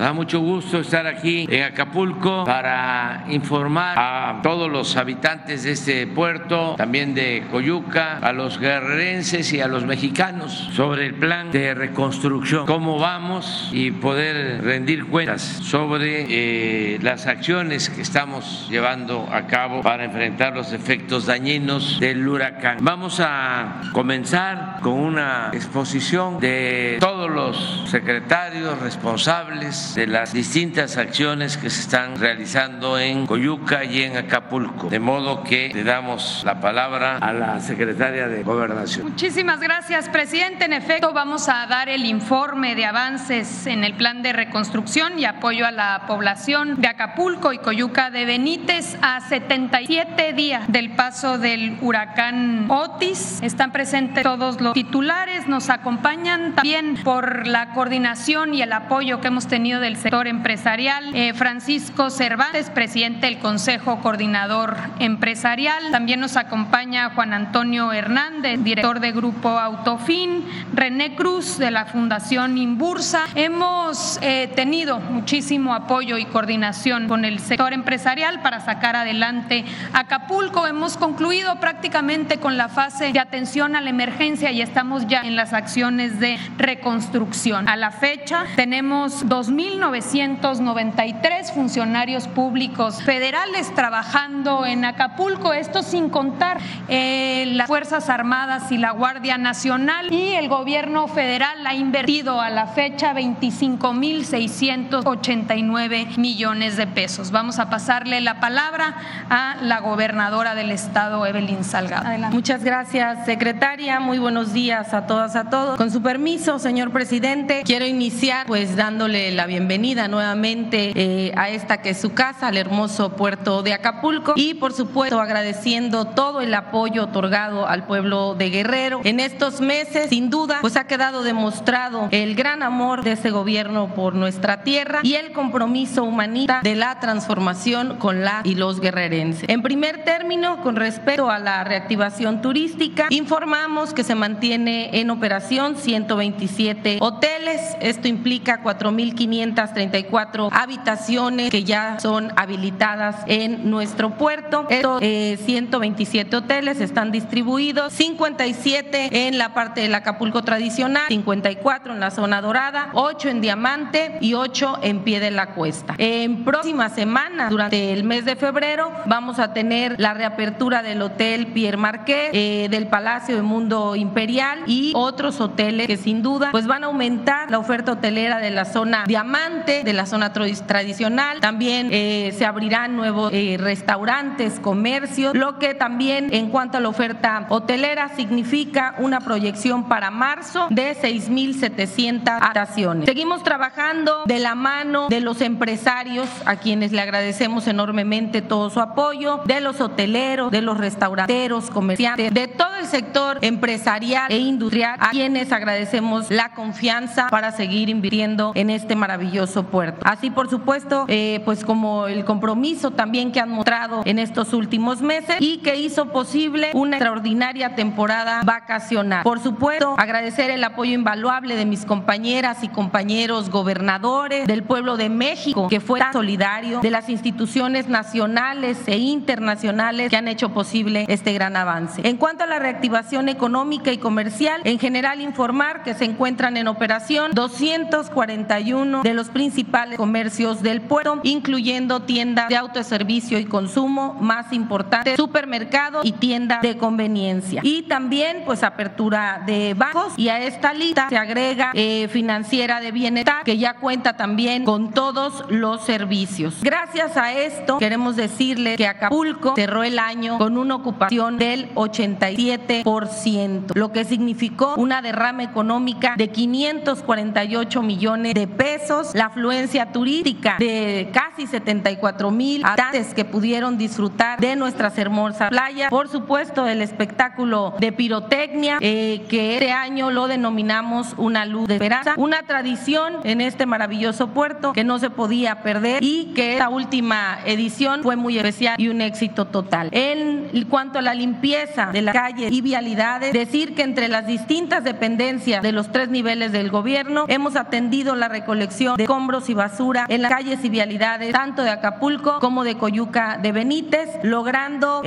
Da mucho gusto estar aquí en Acapulco para informar a todos los habitantes de este puerto, también de Coyuca, a los guerrerenses y a los mexicanos sobre el plan de reconstrucción, cómo vamos y poder rendir cuentas sobre las acciones que estamos llevando a cabo para enfrentar los efectos dañinos del huracán. Vamos a comenzar con una exposición de todos los secretarios responsables de las distintas acciones que se están realizando en Coyuca y en Acapulco, de modo que le damos la palabra a la secretaria de Gobernación. Muchísimas gracias, presidente. En efecto, vamos a dar el informe de avances en el plan de reconstrucción y apoyo a la población de Acapulco y Coyuca de Benítez a 77 días del paso del huracán Otis. Están presentes todos los titulares, nos acompañan también por la coordinación y el apoyo que hemos tenido del sector empresarial, Francisco Cervantes, presidente del Consejo Coordinador Empresarial. También nos acompaña Juan Antonio Hernández, director de Grupo Autofin, René Cruz de la Fundación Inbursa. Hemos tenido muchísimo apoyo y coordinación con el sector empresarial para sacar adelante Acapulco. Hemos concluido prácticamente con la fase de atención a la emergencia y estamos ya en las acciones de reconstrucción. A la fecha tenemos 2,993 funcionarios públicos federales trabajando en Acapulco, esto sin contar las Fuerzas Armadas y la Guardia Nacional, y el gobierno federal ha invertido a la fecha 25,689 millones de pesos. Vamos a pasarle la palabra a la gobernadora del estado, Evelyn Salgado. Adelante. Muchas gracias, secretaria. Muy buenos días a todas, a todos. Con su permiso, señor presidente, quiero iniciar pues dándole la bienvenida nuevamente a esta que es su casa, al hermoso puerto de Acapulco, y por supuesto agradeciendo todo el apoyo otorgado al pueblo de Guerrero. En estos meses, sin duda, pues ha quedado demostrado el gran amor de este gobierno por nuestra tierra y el compromiso humanista de la transformación con las y los guerrerenses. En primer término, con respecto a la reactivación turística, informamos que se mantiene en operación 127 hoteles, esto implica 4,534 habitaciones que ya son habilitadas en nuestro puerto. Estos 127 hoteles están distribuidos, 57 en la parte del Acapulco tradicional, 54 en la zona dorada, 8 en Diamante y 8 en Pie de la Cuesta. En próxima semana, durante el mes de febrero, vamos a tener la reapertura del Hotel Puerto Marqués, del Palacio del Mundo Imperial y otros hoteles que sin duda pues van a aumentar la oferta hotelera de la zona Diamante, de la zona tradicional. También se abrirán nuevos restaurantes, comercios, lo que también en cuanto a la oferta hotelera significa una proyección para marzo de 6,700 habitaciones. Seguimos trabajando de la mano de los empresarios, a quienes le agradecemos enormemente todo su apoyo, de los hoteleros, de los restauranteros, comerciantes, de todo el sector empresarial e industrial, a quienes agradecemos la confianza para seguir invirtiendo en este maravilloso puerto. Así, por supuesto, pues como el compromiso también que han mostrado en estos últimos meses y que hizo posible una extraordinaria temporada vacacional. Por supuesto, agradecer el apoyo invaluable de mis compañeras y compañeros gobernadores, del pueblo de México, que fue tan solidario, de las instituciones nacionales e internacionales que han hecho posible este gran avance. En cuanto a la reactivación económica y comercial, en general informar que se encuentran en operación 241 de los principales comercios del puerto, incluyendo tiendas de autoservicio y consumo más importantes, supermercados y tiendas de conveniencia. Y también pues apertura de bancos, y a esta lista se agrega Financiera de Bienestar, que ya cuenta también con todos los servicios. Gracias a esto queremos decirle que Acapulco cerró el año con una ocupación del 87%, lo que significó una derrama económica de 548 millones de pesos, la afluencia turística de casi 74,000 habitantes que pudieron disfrutar de nuestras hermosas playas, por supuesto el espectáculo de pirotecnia que este año lo denominamos una luz de esperanza, una tradición en este maravilloso puerto que no se podía perder y que esta última edición fue muy especial y un éxito total. En cuanto a la limpieza de las calles y vialidades, decir que entre las distintas dependencias de los tres niveles del gobierno hemos atendido la recolección recolección de escombros y basura en las calles y vialidades tanto de Acapulco como de Coyuca de Benítez, logrando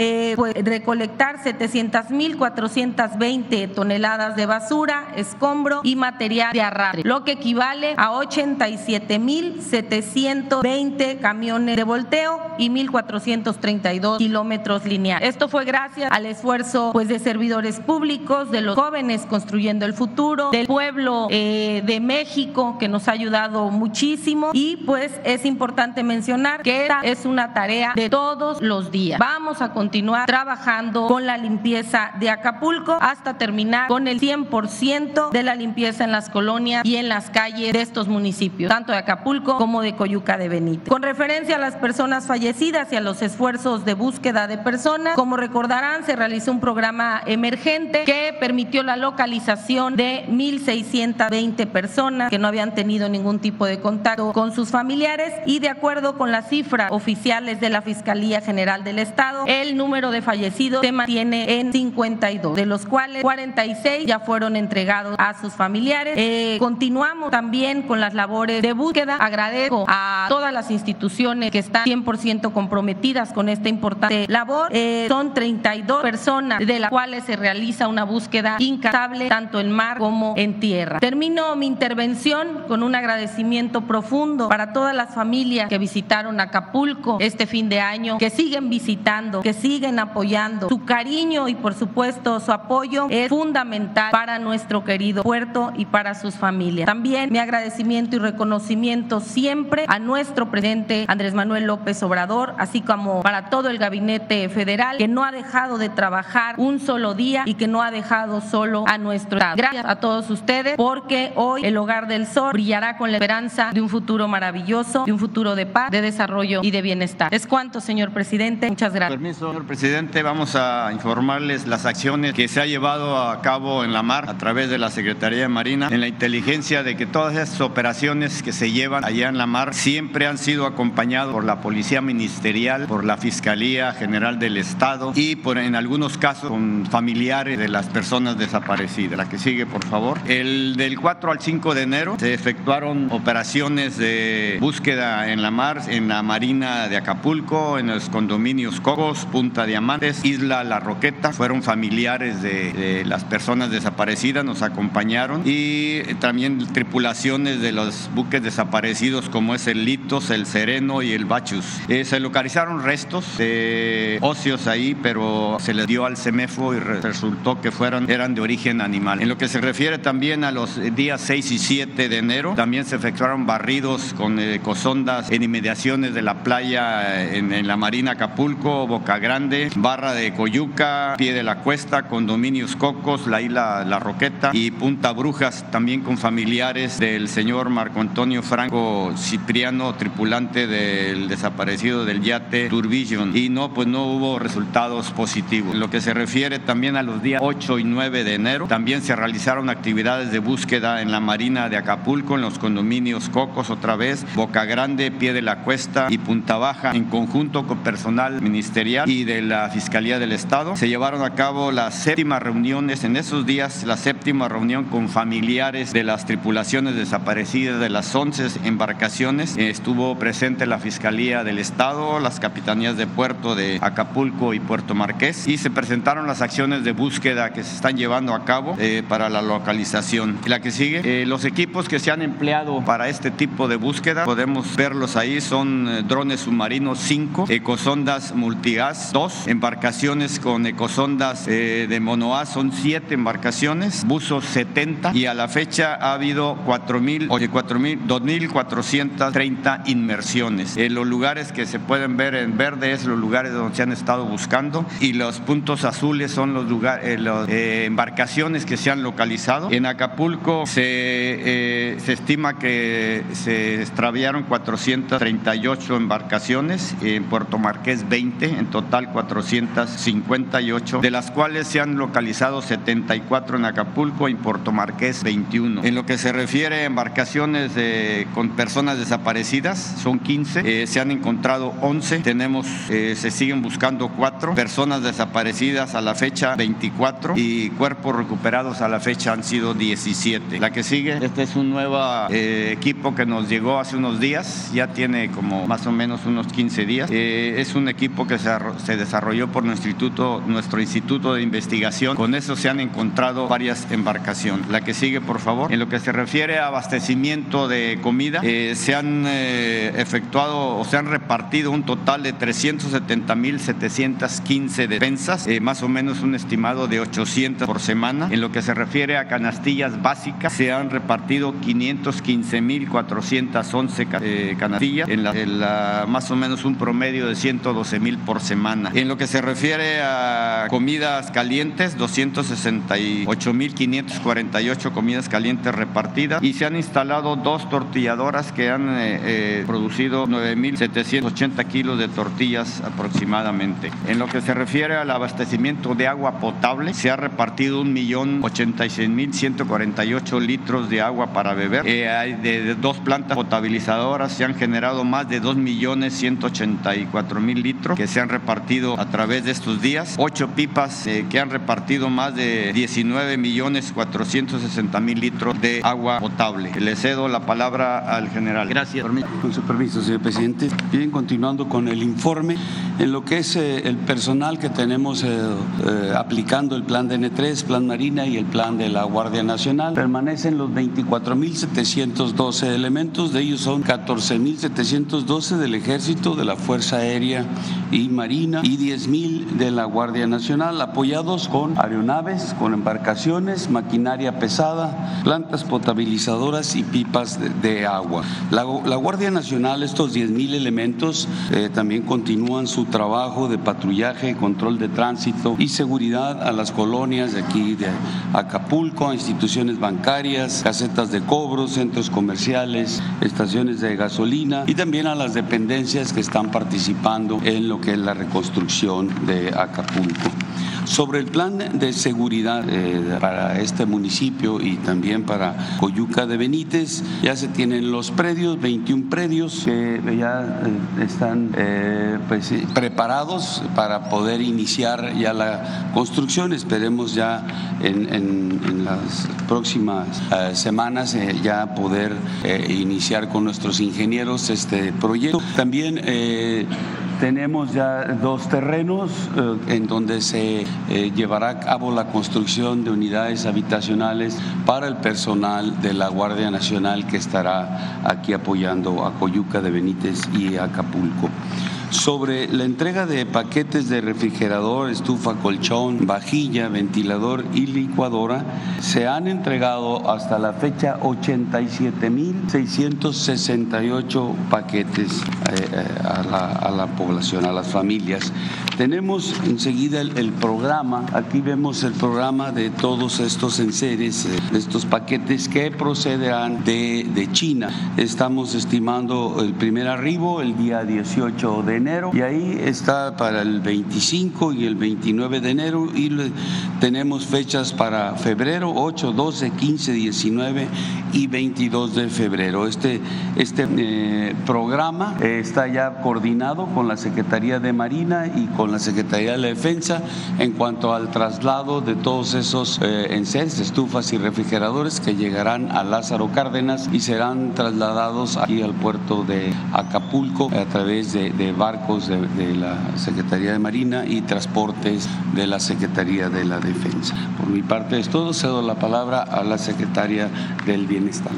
recolectar 700.420 toneladas de basura, escombro y material de arrastre, lo que equivale a 87.720 camiones de volteo y 1.432 kilómetros lineales. Esto fue gracias al esfuerzo de servidores públicos, de los jóvenes construyendo el futuro, del pueblo de México, que nos ha ayudado muchísimo, y pues es importante mencionar que esta es una tarea de todos los días. Vamos a continuar trabajando con la limpieza de Acapulco hasta terminar con el 100% de la limpieza en las colonias y en las calles de estos municipios, tanto de Acapulco como de Coyuca de Benítez. Con referencia a las personas fallecidas y a los esfuerzos de búsqueda de personas, como recordarán, se realizó un programa emergente que permitió la localización de 1.620 personas que no habían tenido ningún tipo de contacto con sus familiares, y de acuerdo con las cifras oficiales de la Fiscalía General del Estado, el número de fallecidos se mantiene en 52, de los cuales 46 ya fueron entregados a sus familiares. Continuamos también con las labores de búsqueda. Agradezco a todas las instituciones que están 100% comprometidas con esta importante labor. Son 32 personas de las cuales se realiza una búsqueda incansable tanto en mar como en tierra. Termino mi intervención con un agradecimiento profundo para todas las familias que visitaron Acapulco este fin de año, que siguen visitando, que siguen apoyando. Su cariño y por supuesto su apoyo es fundamental para nuestro querido puerto y para sus familias. También mi agradecimiento y reconocimiento siempre a nuestro presidente Andrés Manuel López Obrador, así como para todo el gabinete federal, que no ha dejado de trabajar un solo día y que no ha dejado solo a nuestro estado. Gracias a todos ustedes, porque hoy el Hogar del Sol brillará con la esperanza de un futuro maravilloso, de un futuro de paz, de desarrollo y de bienestar. Es cuanto, señor presidente. Muchas gracias. Permiso, señor presidente, vamos a informarles las acciones que se ha llevado a cabo en la mar a través de la Secretaría de Marina, en la inteligencia de que todas esas operaciones que se llevan allá en la mar siempre han sido acompañadas por la Policía Ministerial, por la Fiscalía General del Estado y por, en algunos casos, con familiares de las personas desaparecidas. La que sigue, por favor. Del 4 al 5 de enero se efectuaron operaciones de búsqueda en la mar, en la Marina de Acapulco, en los condominios Cocos, Punta Diamantes, Isla La Roqueta. Fueron familiares de las personas desaparecidas, nos acompañaron, y también tripulaciones de los buques desaparecidos como es el Litos, el Sereno y el Bachus. Se localizaron restos de óseos ahí, pero se les dio al CEMEFO y resultó que eran de origen animal. En lo que se refiere también a los días 6 y 7 de enero, también se efectuaron barridos con ecosondas en inmediaciones de la playa en la Marina Acapulco, Boca Grande, Barra de Coyuca, Pie de la Cuesta, Condominios Cocos, la Isla La Roqueta y Punta Brujas, también con familiares del señor Marco Antonio Franco Cipriano, tripulante del desaparecido del yate Turbision, y no hubo resultados positivos. En lo que se refiere también a los días 8 y 9 de enero, también se realizaron actividades de búsqueda en la Marina de Acapulco, en los condominios Cocos otra vez, Boca Grande, Pie de la Cuesta y Punta Baja, en conjunto con personal ministerial y de la Fiscalía del Estado. Se llevaron a cabo las séptimas reuniones, en esos días la séptima reunión con familiares de las tripulaciones desaparecidas de las 11 embarcaciones. Estuvo presente la Fiscalía del Estado, las Capitanías de Puerto de Acapulco y Puerto Marqués, y se presentaron las acciones de búsqueda que se están llevando a cabo para la localización. La que sigue, los equipos que se han empleado para este tipo de búsqueda, podemos verlos ahí, son drones submarinos 5, ecosondas multigas 2, embarcaciones con ecosondas de monohaz, son 7 embarcaciones, buzos 70, y a la fecha ha habido 2.430 inmersiones. Los lugares que se pueden ver en verde es los lugares donde se han estado buscando, y los puntos azules son los lugares, las embarcaciones que se han localizado. En Acapulco se estima que se extraviaron 438 embarcaciones, en Puerto Marqués 20, en total 458, de las cuales se han localizado 74 en Acapulco y en Puerto Marqués 21. En lo que se refiere a embarcaciones con personas desaparecidas, son 15, se han encontrado 11, se siguen buscando 4, personas desaparecidas a la fecha 24, y cuerpos recuperados a la fecha han sido 17. La que sigue, esta es una nueva equipo que nos llegó hace unos días, ya tiene como más o menos unos 15 días. Es un equipo que se desarrolló por nuestro instituto de investigación. Con eso se han encontrado varias embarcaciones. La que sigue, por favor. En lo que se refiere a abastecimiento de comida, se han efectuado o se han repartido un total de 370,715 despensas, más o menos un estimado de 800 por semana. En lo que se refiere a canastillas básicas, se han repartido 515,411 canastillas, en la más o menos un promedio de 112,000 por semana. En lo que se refiere a comidas calientes, 268,548 comidas calientes repartidas, y se han instalado dos tortilladoras que han producido 9,780 kilos de tortillas aproximadamente. En lo que se refiere al abastecimiento de agua potable, se ha repartido 1,086,148 litros de agua para beber. De dos plantas potabilizadoras se han generado más de 2,184,000 litros que se han repartido a través de estos días. 8 pipas que han repartido más de 19,460,000 litros de agua potable. Le cedo la palabra al general. Gracias. Con su permiso, señor presidente. Bien, continuando con el informe, en lo que es el personal que tenemos aplicando el plan DN3, plan Marina y el plan de la Guardia Nacional, permanecen los 24,712 elementos. De ellos son 14,712 del Ejército, de la Fuerza Aérea y Marina, y 10,000 de la Guardia Nacional, apoyados con aeronaves, con embarcaciones, maquinaria pesada, plantas potabilizadoras y pipas de agua. La Guardia Nacional, estos 10,000 elementos, también continúan su trabajo de patrullaje, control de tránsito y seguridad a las colonias de aquí de Acapulco, a instituciones bancarias, casetas de cobro, centros comerciales, estaciones de gasolina y también a las dependencias que están participando en lo que es la reconstrucción de Acapulco. Sobre el plan de seguridad para este municipio y también para Coyuca de Benítez, ya se tienen los predios, 21 predios que ya están preparados para poder iniciar ya la construcción. Esperemos ya en las próximas semanas ya poder iniciar con nuestros ingenieros este proyecto. También tenemos ya dos terrenos en donde se llevará a cabo la construcción de unidades habitacionales para el personal de la Guardia Nacional que estará aquí apoyando a Coyuca de Benítez y Acapulco. Sobre la entrega de paquetes de refrigerador, estufa, colchón, vajilla, ventilador y licuadora, se han entregado hasta la fecha 87,668 paquetes a la población, a las familias. Tenemos enseguida el programa, aquí vemos el programa de todos estos enseres, de estos paquetes que procederán de China. Estamos estimando el primer arribo el día 18 de enero y ahí está para el 25 y el 29 de enero, y tenemos fechas para febrero 8, 12, 15, 19 y 22 de febrero. Este programa está ya coordinado con la Secretaría de Marina y con la Secretaría de la Defensa en cuanto al traslado de todos esos enseres, estufas y refrigeradores que llegarán a Lázaro Cárdenas y serán trasladados aquí al puerto de Acapulco a través de barcos de la Secretaría de Marina y transportes de la Secretaría de la Defensa. Por mi parte es todo, cedo la palabra a la Secretaria del Bienestar.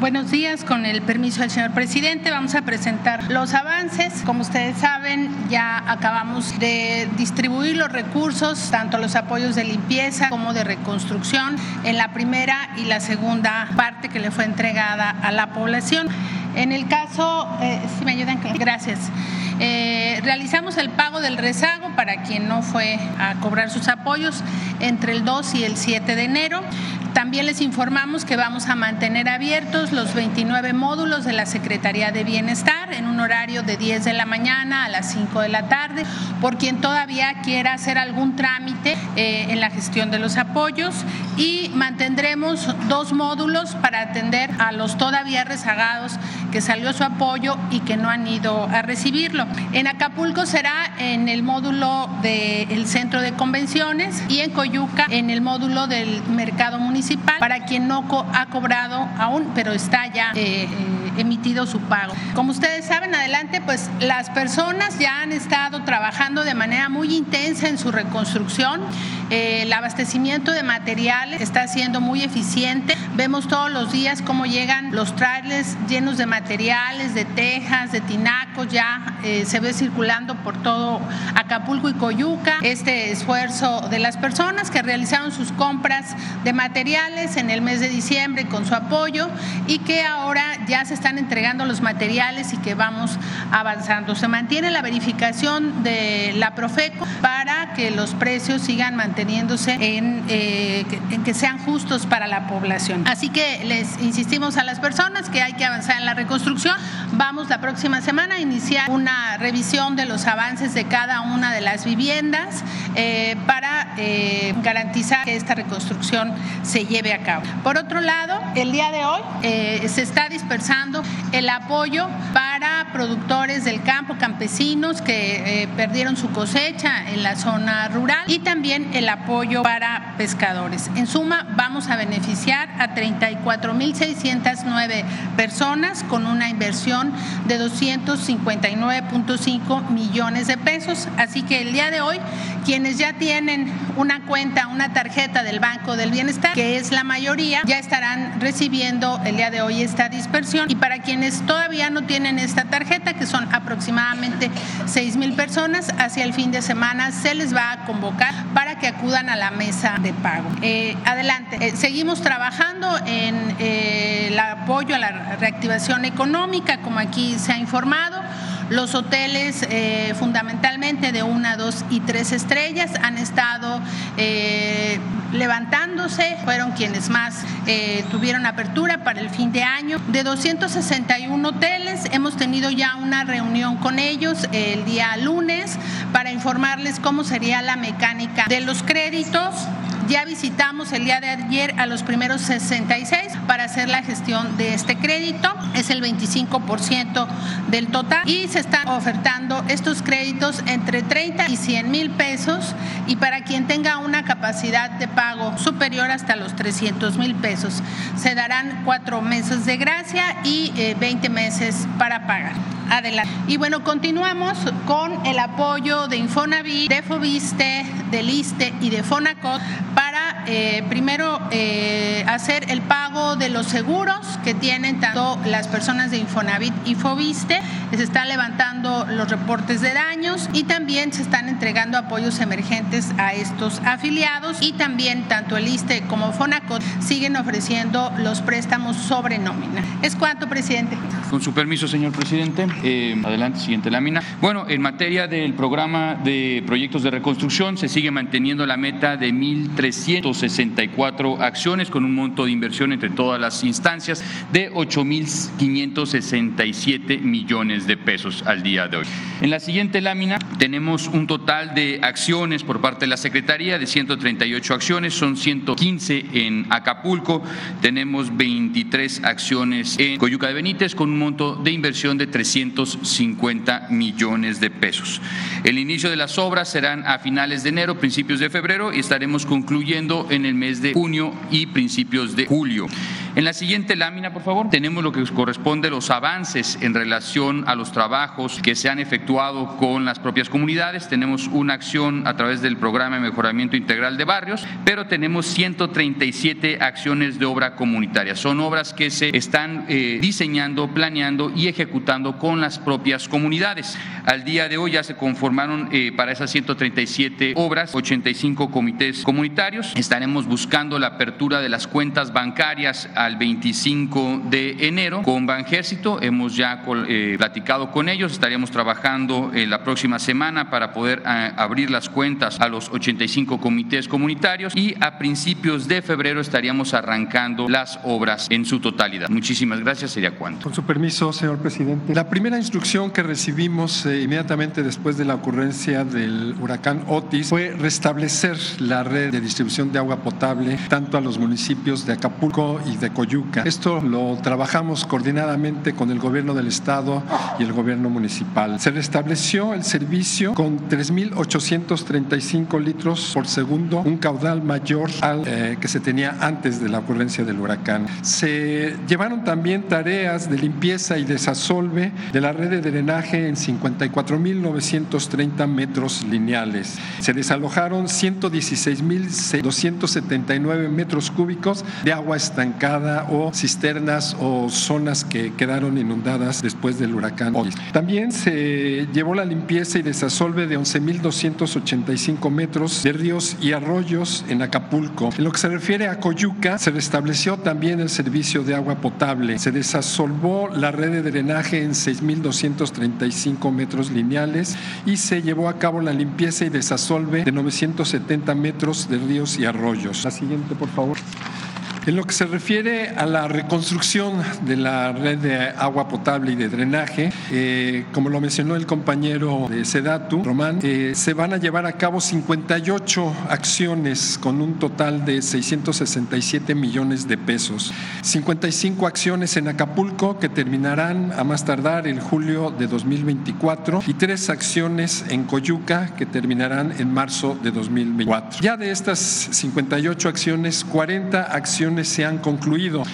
Buenos días, con el permiso del señor presidente vamos a presentar los avances. Como ustedes saben, ya acabamos de distribuir los recursos, tanto los apoyos de limpieza como de reconstrucción, en la primera y la segunda parte que le fue entregada a la población. En el caso, si me ayudan, gracias. Realizamos el pago del rezago para quien no fue a cobrar sus apoyos entre el 2 y el 7 de enero. También les informamos que vamos a mantener abiertos los 29 módulos de la Secretaría de Bienestar en un horario de 10 de la mañana a las 5 de la tarde, por quien todavía quiera hacer algún trámite en la gestión de los apoyos, y mantendremos 2 módulos para atender a los todavía rezagados que salió su apoyo y que no han ido a recibirlo. En Acapulco será en el módulo del Centro de Convenciones y en Coyuca en el módulo del Mercado Municipal. municipal para quien no ha cobrado aún, pero está ya emitido su pago. Como ustedes saben, adelante, pues las personas ya han estado trabajando de manera muy intensa en su reconstrucción. El abastecimiento de materiales está siendo muy eficiente. Vemos todos los días cómo llegan los trailers llenos de materiales, de tejas, de tinacos, ya se ve circulando por todo Acapulco y Coyuca. Este esfuerzo de las personas que realizaron sus compras de materiales en el mes de diciembre con su apoyo y que ahora ya se están entregando los materiales y que vamos avanzando. Se mantiene la verificación de la Profeco para que los precios sigan manteniendo en que sean justos para la población. Así que les insistimos a las personas que hay que avanzar en la reconstrucción. Vamos la próxima semana a iniciar una revisión de los avances de cada una de las viviendas para garantizar que esta reconstrucción se lleve a cabo. Por otro lado, el día de hoy se está dispersando el apoyo para productores del campo, campesinos que perdieron su cosecha en la zona rural, y también el apoyo para pescadores. En suma, vamos a beneficiar a 34.609 personas con una inversión de 259.5 millones de pesos. Así que el día de hoy, quienes ya tienen una cuenta, una tarjeta del Banco del Bienestar, que es la mayoría, ya estarán recibiendo el día de hoy esta dispersión. Y para quienes todavía no tienen esta tarjeta, que son aproximadamente 6.000 personas, hacia el fin de semana se les va a convocar para que acudan a la mesa de pago. Adelante, seguimos trabajando en el apoyo a la reactivación económica, como aquí se ha informado. Los hoteles fundamentalmente de 1, 2 y 3 estrellas han estado levantándose, fueron quienes más tuvieron apertura para el fin de año. De 261 hoteles hemos tenido ya una reunión con ellos el día lunes para informarles cómo sería la mecánica de los créditos. Ya visitamos el día de ayer a los primeros 66 para hacer la gestión de este crédito, es el 25% del total, y se están ofertando estos créditos entre 30 y 100 mil pesos, y para quien tenga una capacidad de pago superior hasta los 300 mil pesos. Se darán 4 meses de gracia y 20 meses para pagar. Adelante. Y bueno, continuamos con el apoyo de Infonavit, de Foviste, del Issste y de Fonacot para primero hacer el pago de los seguros que tienen tanto las personas de Infonavit y Foviste. Se están levantando los reportes de daños y también se están entregando apoyos emergentes a estos afiliados, y también tanto el Issste como Fonacot siguen ofreciendo los préstamos sobre nómina. Es cuanto, presidente. Con su permiso, señor presidente. Adelante, siguiente lámina. Bueno, en materia del programa de proyectos de reconstrucción se sigue manteniendo la meta de 1.364 acciones con un monto de inversión entre todas las instancias de 8.567 millones de pesos al día de hoy. En la siguiente lámina tenemos un total de acciones por parte de la Secretaría de 138 acciones, son 115 en Acapulco, tenemos 23 acciones en Coyuca de Benítez con un monto de inversión de 350 millones de pesos. El inicio de las obras serán a finales de enero, principios de febrero, y estaremos concluyendo en el mes de junio y principios de julio. En la siguiente lámina, por favor, tenemos lo que corresponde a los avances en relación a los trabajos que se han efectuado con las propias comunidades. Tenemos una acción a través del Programa de Mejoramiento Integral de Barrios, pero tenemos 137 acciones de obra comunitaria. Son obras que se están diseñando, planeando y ejecutando con las propias comunidades. Al día de hoy ya se conformaron para esas 137 obras 85 comités comunitarios. Estaremos buscando la apertura de las cuentas bancarias al 25 de enero con Banjército. Hemos ya platicado con ellos, estaremos trabajando la próxima semana para poder abrir las cuentas a los 85 comités comunitarios, y a principios de febrero estaríamos arrancando las obras en su totalidad. Muchísimas gracias, sería cuanto. Con su permiso, señor presidente. La primera instrucción que recibimos inmediatamente después de la ocurrencia del huracán Otis fue restablecer la red de distribución de agua potable tanto a los municipios de Acapulco y de Coyuca. Esto lo trabajamos coordinadamente con el gobierno del estado y el gobierno municipal. Se restableció el servicio con 3,835 litros por segundo, un caudal mayor al que se tenía antes de la ocurrencia del huracán. Se llevaron también tareas de limpieza y desasolve de la red de drenaje en 54,930 metros lineales. Se desalojaron 116,279 metros cúbicos de agua estancada o cisternas o zonas que quedaron inundadas después del huracán Otis. También se llevó la limpieza y desasolve de 11,285 metros de ríos y arroyos en Acapulco. En lo que se refiere a Coyuca, se restableció también el servicio de agua potable. Se desasolvó la red de drenaje en 6,235 metros lineales y se llevó a cabo la limpieza y desasolve de 970 metros de ríos y arroyos. La siguiente, por favor. En lo que se refiere a la reconstrucción de la red de agua potable y de drenaje, como lo mencionó el compañero de Sedatu, Román, se van a llevar a cabo 58 acciones con un total de 667 millones de pesos. 55 acciones en Acapulco que terminarán a más tardar en julio de 2024 y 3 acciones en Coyuca que terminarán en marzo de 2024. Ya de estas 58 acciones, 40 acciones se han concluido.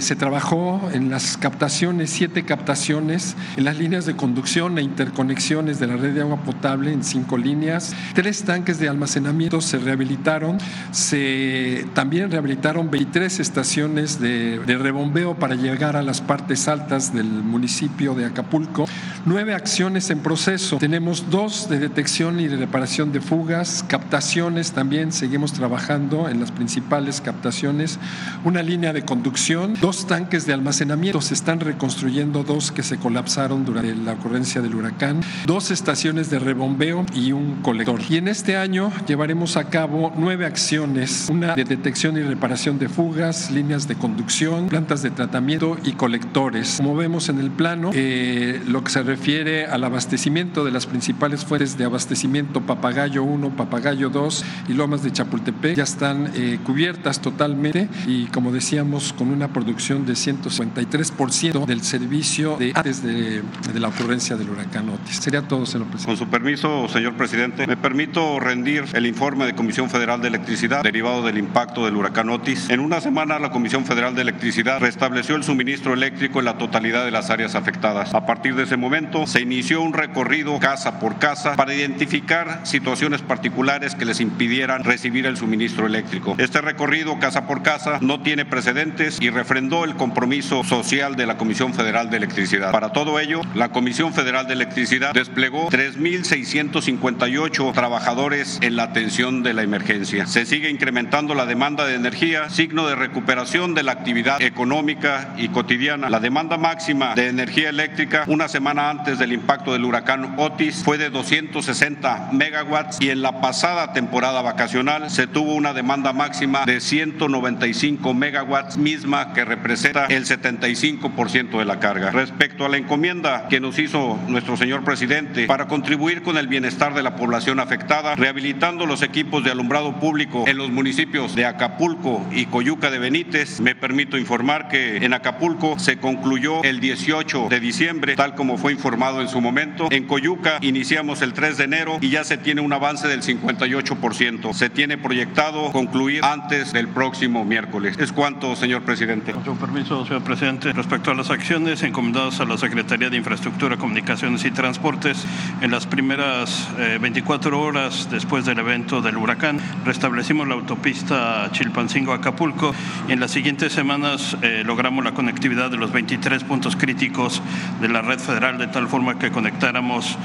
Se trabajó en las captaciones, 7 captaciones, en las líneas de conducción e interconexiones de la red de agua potable en 5 líneas, 3 tanques de almacenamiento se rehabilitaron, se también rehabilitaron 23 estaciones de rebombeo para llegar a las partes altas del municipio de Acapulco, 9 acciones en proceso, tenemos 2 de detección y de reparación de fugas, captaciones también, seguimos trabajando en las principales captaciones, una línea de conducción, 2 tanques de almacenamiento, se están reconstruyendo 2 que se colapsaron durante la ocurrencia del huracán, 2 estaciones de rebombeo y un colector. Y en este año llevaremos a cabo 9 acciones, una de detección y reparación de fugas, líneas de conducción, plantas de tratamiento y colectores. Como vemos en el plano, lo que se refiere al abastecimiento de las principales fuentes de abastecimiento, Papagayo 1, Papagayo 2 y Lomas de Chapultepec, ya están cubiertas totalmente. Y como decíamos, con una producción de 153% del servicio de antes de la ocurrencia del huracán Otis. Sería todo, señor presidente. Con su permiso, señor presidente, me permito rendir el informe de Comisión Federal de Electricidad derivado del impacto del huracán Otis. En una semana, la Comisión Federal de Electricidad restableció el suministro eléctrico en la totalidad de las áreas afectadas. A partir de ese momento, se inició un recorrido casa por casa para identificar situaciones particulares que les impidieran recibir el suministro eléctrico. Este recorrido casa por casa no tiene precedentes y refrendó el compromiso social de la Comisión Federal de Electricidad. Para todo ello, la Comisión Federal de Electricidad desplegó 3,658 trabajadores en la atención de la emergencia. Se sigue incrementando la demanda de energía, signo de recuperación de la actividad económica y cotidiana. La demanda máxima de energía eléctrica una semana antes del impacto del huracán Otis fue de 260 megawatts y en la pasada temporada vacacional se tuvo una demanda máxima de 195 megawatts, misma que representa el 75% de la carga. Respecto a la encomienda que nos hizo nuestro señor presidente para contribuir con el bienestar de la población afectada, rehabilitando los equipos de alumbrado público en los municipios de Acapulco y Coyuca de Benítez, me permito informar que en Acapulco se concluyó el 18 de diciembre, tal como fue informado en su momento. En Coyuca iniciamos el 3 de enero y ya se tiene un avance del 58%. Se tiene proyectado concluir antes del próximo miércoles. Es cuanto, señor presidente. Con su permiso, señor presidente, respecto a las acciones encomendadas a la Secretaría de Infraestructura, Comunicaciones y Transportes, en las primeras 24 horas después del evento del huracán, restablecimos la autopista Chilpancingo-Acapulco y en las siguientes semanas logramos la conectividad de los 23 puntos críticos de la red federal, de tal forma que conectáramos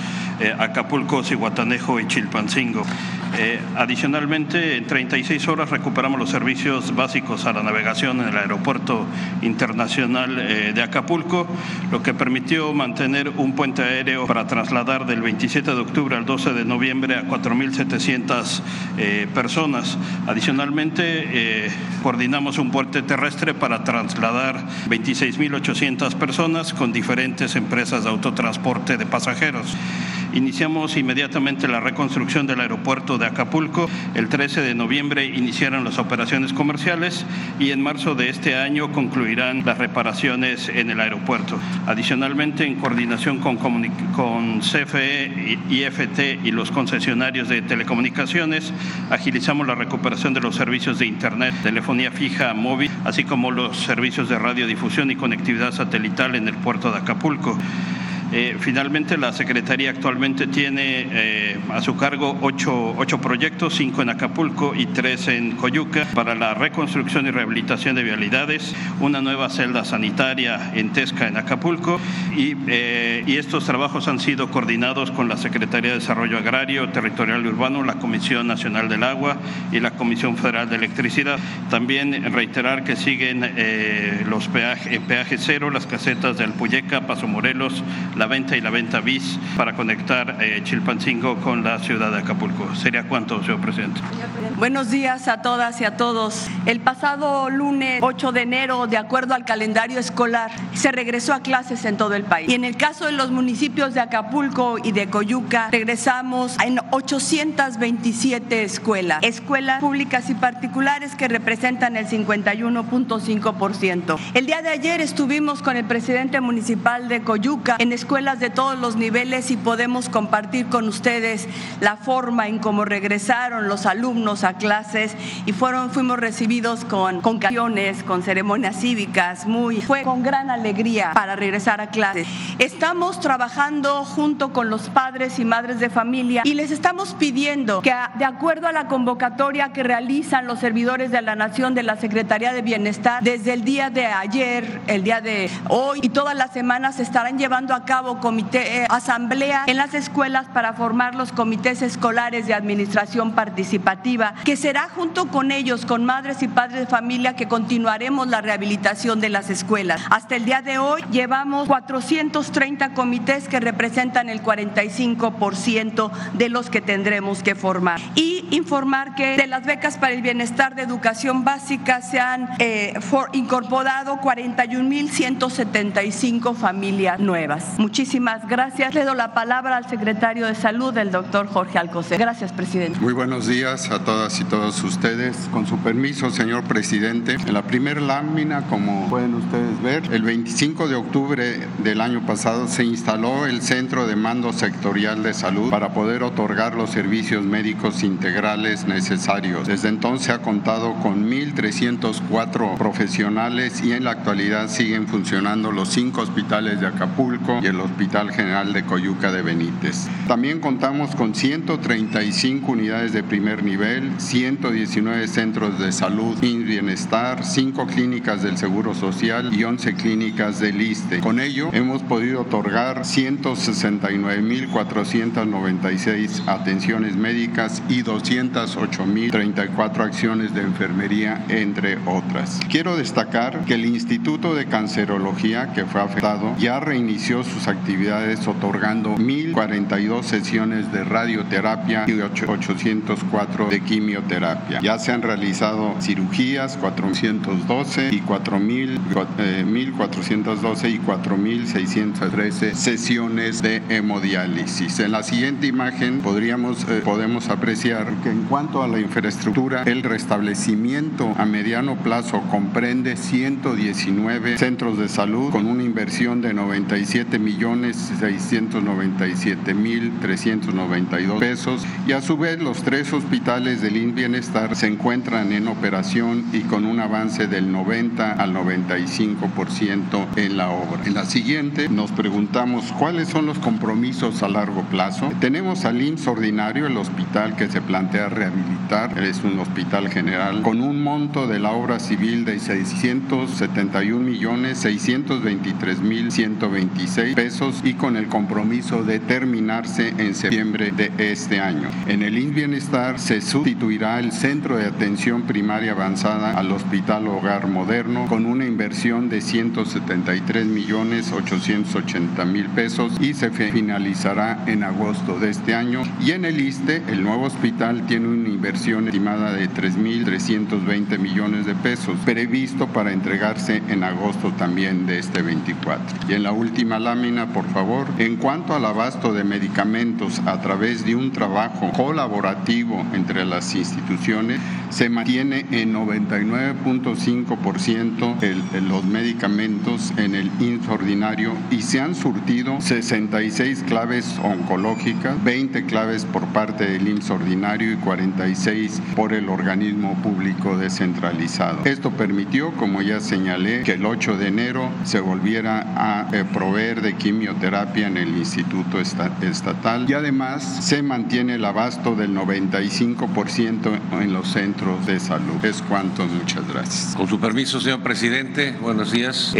Acapulco, Zihuatanejo y Chilpancingo. Adicionalmente, en 36 horas recuperamos los servicios básicos a la navegación en el Aeropuerto Internacional de Acapulco, lo que permitió mantener un puente aéreo para trasladar del 27 de octubre al 12 de noviembre a 4,700 personas. Adicionalmente, coordinamos un puente terrestre para trasladar 26,800 personas con diferentes empresas de autotransporte de pasajeros. Iniciamos inmediatamente la reconstrucción del aeropuerto de Acapulco. El 13 de noviembre iniciaron las operaciones comerciales y en marzo de este año concluirán las reparaciones en el aeropuerto. Adicionalmente, en coordinación con CFE, IFT y los concesionarios de telecomunicaciones, agilizamos la recuperación de los servicios de Internet, telefonía fija, móvil, así como los servicios de radiodifusión y conectividad satelital en el puerto de Acapulco. Finalmente, la Secretaría actualmente tiene a su cargo ocho proyectos, 5 en Acapulco y 3 en Coyuca, para la reconstrucción y rehabilitación de vialidades, una nueva celda sanitaria en Tesca, en Acapulco, y estos trabajos han sido coordinados con la Secretaría de Desarrollo Agrario, Territorial y Urbano, la Comisión Nacional del Agua y la Comisión Federal de Electricidad. También reiterar que siguen los peajes cero, las casetas de Alpuyeca, Paso Morelos, La Venta y La Venta Bis, para conectar Chilpancingo con la ciudad de Acapulco. ¿Sería cuánto, señor presidente? Buenos días a todas y a todos. El pasado lunes 8 de enero, de acuerdo al calendario escolar, se regresó a clases en todo el país. Y en el caso de los municipios de Acapulco y de Coyuca, regresamos en 827 escuelas, públicas y particulares que representan el 51.5%. El día de ayer estuvimos con el presidente municipal de Coyuca en escuelas de todos los niveles y podemos compartir con ustedes la forma en cómo regresaron los alumnos a clases y fuimos recibidos con canciones, con ceremonias cívicas, fue con gran alegría para regresar a clases. Estamos trabajando junto con los padres y madres de familia y les estamos pidiendo que, de acuerdo a la convocatoria que realizan los servidores de la Nación de la Secretaría de Bienestar, desde el día de ayer, el día de hoy y todas las semanas se estarán llevando a cabo asamblea en las escuelas para formar los comités escolares de administración participativa, que será junto con ellos, con madres y padres de familia, que continuaremos la rehabilitación de las escuelas. Hasta el día de hoy llevamos 430 comités que representan el 45% de los que tendremos que formar. Y informar que de las becas para el bienestar de educación básica se han incorporado 41.175 familias nuevas. Muchísimas gracias. Le doy la palabra al secretario de Salud, el doctor Jorge Alcocer. Gracias, presidente. Muy buenos días a todas y todos ustedes. Con su permiso, señor presidente, en la primera lámina, como pueden ustedes ver, el 25 de octubre del año pasado se instaló el Centro de Mando Sectorial de Salud para poder otorgar los servicios médicos integrales necesarios. Desde entonces ha contado con 1.304 profesionales y en la actualidad siguen funcionando los 5 hospitales de Acapulco y el Hospital General de Coyuca de Benítez. También contamos con 135 unidades de primer nivel, 119 centros de salud y bienestar, 5 clínicas del Seguro Social y 11 clínicas del Issste. Con ello, hemos podido otorgar 169.496 atenciones médicas y 208.034 acciones de enfermería, entre otras. Quiero destacar que el Instituto de Cancerología, que fue afectado, ya reinició sus actividades otorgando 1.042 sesiones de radioterapia y 804 de quimioterapia. Ya se han realizado cirugías 412 y 1.412 y 4.613 sesiones de hemodiálisis. En la siguiente imagen podemos apreciar que en cuanto a la infraestructura, el restablecimiento a mediano plazo comprende 119 centros de salud con una inversión de 97.697.392 pesos, y a su vez los 3 hospitales del Bienestar se encuentran en operación y con un avance del 90 al 95% en la obra. En la siguiente nos preguntamos cuáles son los compromisos a largo plazo. Tenemos al IMSS ordinario, el hospital que se plantea rehabilitar, es un hospital general, con un monto de la obra civil de 671.623.126 pesos y con el compromiso de terminarse en septiembre de este año. En el Bienestar se sustituirá el Centro de Atención Primaria Avanzada al Hospital Hogar Moderno con una inversión de 173.880.000 pesos y se finalizará en agosto de este año. Y en el Issste, el nuevo hospital tiene una inversión estimada de 3.320 millones de pesos, previsto para entregarse en agosto también de este 24. Y en la última lámina Marina, por favor. En cuanto al abasto de medicamentos a través de un trabajo colaborativo entre las instituciones, se mantiene en 99.5% los medicamentos en el IMSS ordinario y se han surtido 66 claves oncológicas, 20 claves por parte del IMSS ordinario y 46 por el organismo público descentralizado. Esto permitió, como ya señalé, que el 8 de enero se volviera a proveer de quimioterapia en el Instituto Estatal, y además se mantiene el abasto del 95% en los centros de salud. Es cuanto, muchas gracias. Con su permiso, señor presidente, buenos días.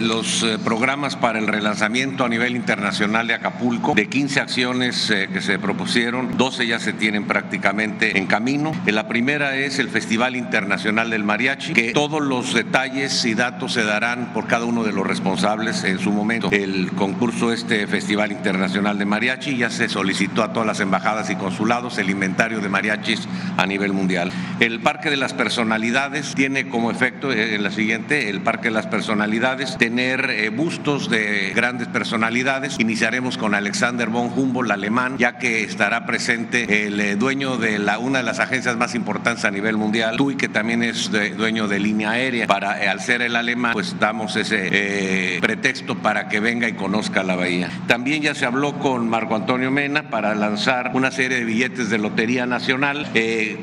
Los programas para el relanzamiento a nivel internacional de Acapulco, de 15 acciones que se propusieron, 12 ya se tienen prácticamente en camino. La primera es el Festival Internacional del Mariachi, que todos los detalles y datos se darán por cada uno de los responsables en su momento. El concurso, este Festival Internacional de Mariachi, ya se solicitó a todas las embajadas y consulados el inventario de mariachis a nivel mundial. El Parque de las Personalidades tiene como efecto, en la siguiente, el Parque de las Personalidades, tener bustos de grandes personalidades. Iniciaremos con Alexander von Humboldt, el alemán, ya que estará presente el dueño de una de las agencias más importantes a nivel mundial, TUI, que también es dueño de línea aérea. Al ser el alemán, pues damos ese pretexto para que venga y conozca la bahía. También ya se habló con Marco Antonio Mena para lanzar una serie de billetes de Lotería Nacional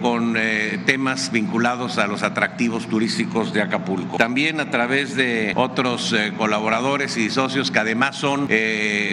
con temas vinculados a los atractivos turísticos de Acapulco. También a través de otros colaboradores y socios que además son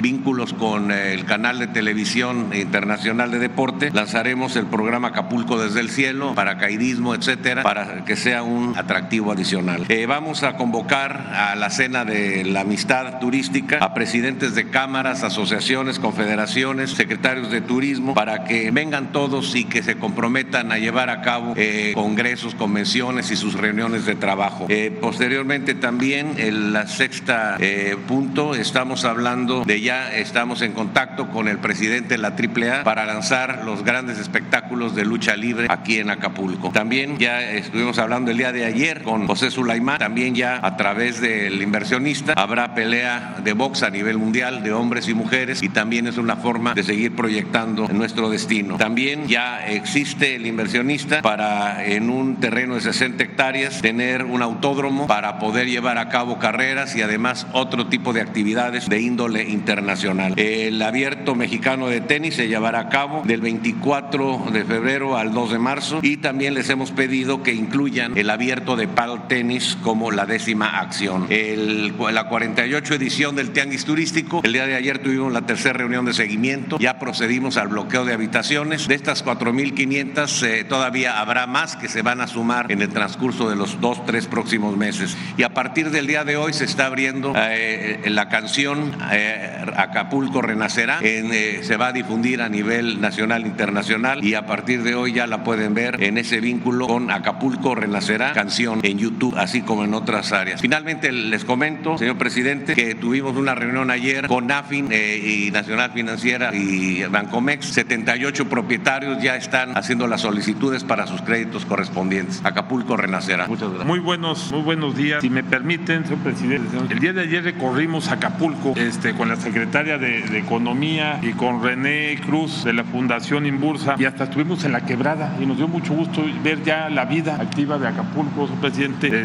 vínculos con el canal de televisión internacional de deporte, lanzaremos el programa Acapulco desde el cielo, paracaidismo, etcétera, para que sea un atractivo adicional. Vamos a convocar a la cena de la amistad turística a presidentes de cámaras, asociaciones, confederaciones, secretarios de turismo, para que vengan todos y que se comprometan a llevar a cabo congresos, convenciones y sus reuniones de trabajo. Posteriormente también, en la sexta punto, estamos hablando de ya estamos en contacto con el presidente de la AAA para lanzar los grandes espectáculos de lucha libre aquí en Acapulco. También ya estuvimos hablando el día de ayer con José Sulaimán, también ya a través del inversionista habrá pelea de box a nivel mundial de hombres y mujeres, y también es una forma de seguir proyectando nuestro destino. También ya existe el inversionista para, en un terreno de 60 hectáreas, tener un autódromo para poder llevar a cabo carreras y además otro tipo de actividades de índole internacional. El Abierto Mexicano de Tenis se llevará a cabo del 24 de febrero al 2 de marzo, y también les hemos pedido que incluyan el Abierto de Pal Tenis como la 10ª acción. La 48 edición del Tianguis Turístico, el día de ayer tuvimos la tercera reunión de seguimiento, ya procedimos al bloqueo de habitaciones. De estas 4,500 todavía habrá más que se van a sumar en el transcurso de los 2-3 próximos meses, y a partir del día de hoy se está abriendo la canción Acapulco Renacerá, se va a difundir a nivel nacional e internacional, y a partir de hoy ya la pueden ver en ese vínculo con Acapulco Renacerá, canción, en YouTube, así como en otras áreas. Finalmente les comento, señor presidente, que tuvimos una reunión ayer con AFIN y Nacional Financiera y Bancomex. 78 propietarios ya están haciendo las solicitudes para sus créditos correspondientes. Acapulco Renacerá. Muchas gracias. Muy buenos días. Si me permiten, señor presidente, el día de ayer recorrimos Acapulco con la secretaria de Economía y con René Cruz de la Fundación Inbursa, y hasta estuvimos en la quebrada, y nos dio mucho gusto ver ya la vida activa de Acapulco, señor presidente,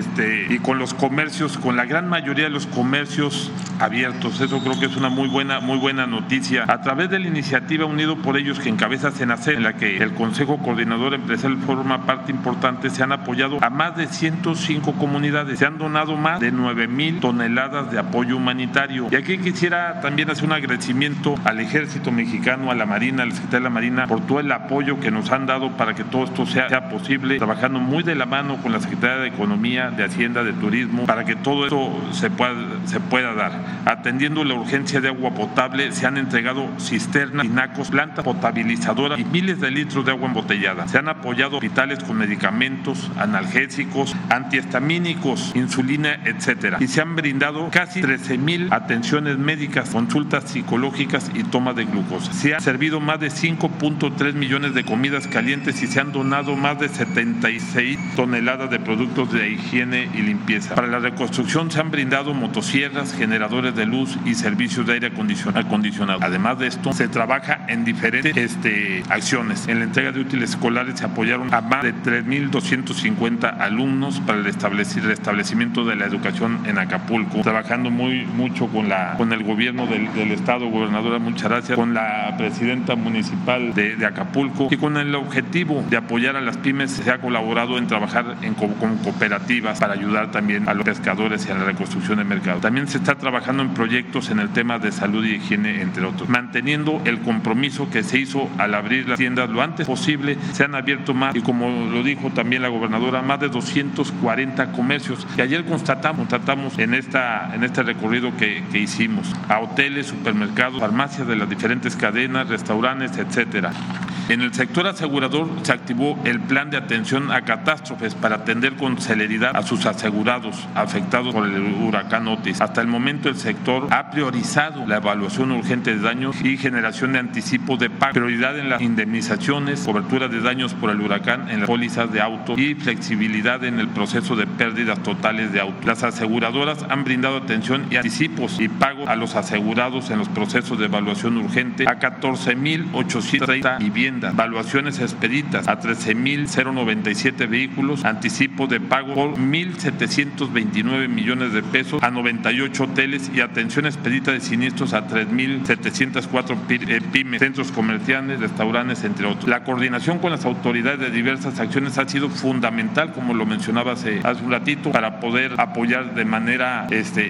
y con los comercios, con la gran mayoría de los comercios abiertos. Eso creo que es una muy buena noticia. A través de la iniciativa Unido por Ellos, que encabeza Senacel, en la que el Consejo Coordinador Empresarial forma parte importante, se han apoyado a más de 105 comunidades, se han donado más de 9,000 toneladas de apoyo humanitario. Y aquí quisiera también hacer un agradecimiento al Ejército Mexicano, a la Marina, al Secretario de la Marina, por todo el apoyo que nos han dado para que todo esto sea posible, trabajando muy de la mano con la Secretaría de Economía, de Hacienda, de Turismo, para que todo esto se pueda dar. Atendiendo la urgencia de agua potable, se han entregado cisternas, tinacos, plantas potabilizadoras y miles de litros de agua embotellada. Se han apoyado hospitales con medicamentos, analgésicos, antihistamínicos, insulina, etcétera. Y se han brindado casi 13,000 atenciones médicas, consultas psicológicas y tomas de glucosa. Se han servido más de 5.3 millones de comidas calientes y se han donado más de 76 toneladas de productos de higiene y limpieza. Para la reconstrucción se han brindado motosierras, generadores de luz, luz y servicios de aire acondicionado. Además de esto, se trabaja en diferentes acciones. En la entrega de útiles escolares se apoyaron a más de 3.250 alumnos para el restablecimiento de la educación en Acapulco, trabajando mucho con el gobierno del estado, gobernadora, muchas gracias, con la presidenta municipal de Acapulco, y con el objetivo de apoyar a las pymes se ha colaborado en trabajar con cooperativas para ayudar también a los pescadores y a la reconstrucción del mercado. También se está trabajando en proyectos en el tema de salud y higiene, entre otros, manteniendo el compromiso que se hizo al abrir las tiendas lo antes posible. Se han abierto más, y como lo dijo también la gobernadora, más de 240 comercios, y ayer constatamos en este recorrido que hicimos a hoteles, supermercados, farmacias de las diferentes cadenas, restaurantes, etcétera. En el sector asegurador se activó el plan de atención a catástrofes para atender con celeridad a sus asegurados afectados por el huracán Otis. Hasta el momento el sector ha priorizado la evaluación urgente de daños y generación de anticipo de pago, prioridad en las indemnizaciones, cobertura de daños por el huracán en las pólizas de auto y flexibilidad en el proceso de pérdidas totales de auto. Las aseguradoras han brindado atención y anticipos y pago a los asegurados en los procesos de evaluación urgente a 14.830 viviendas, evaluaciones expeditas a 13.097 vehículos, anticipo de pago por 1.729 millones de pesos a 98 hoteles y atención expedita de siniestros a 3.704 pymes, centros comerciales, restaurantes, entre otros. La coordinación con las autoridades de diversas acciones ha sido fundamental, como lo mencionaba hace un ratito, para poder apoyar de manera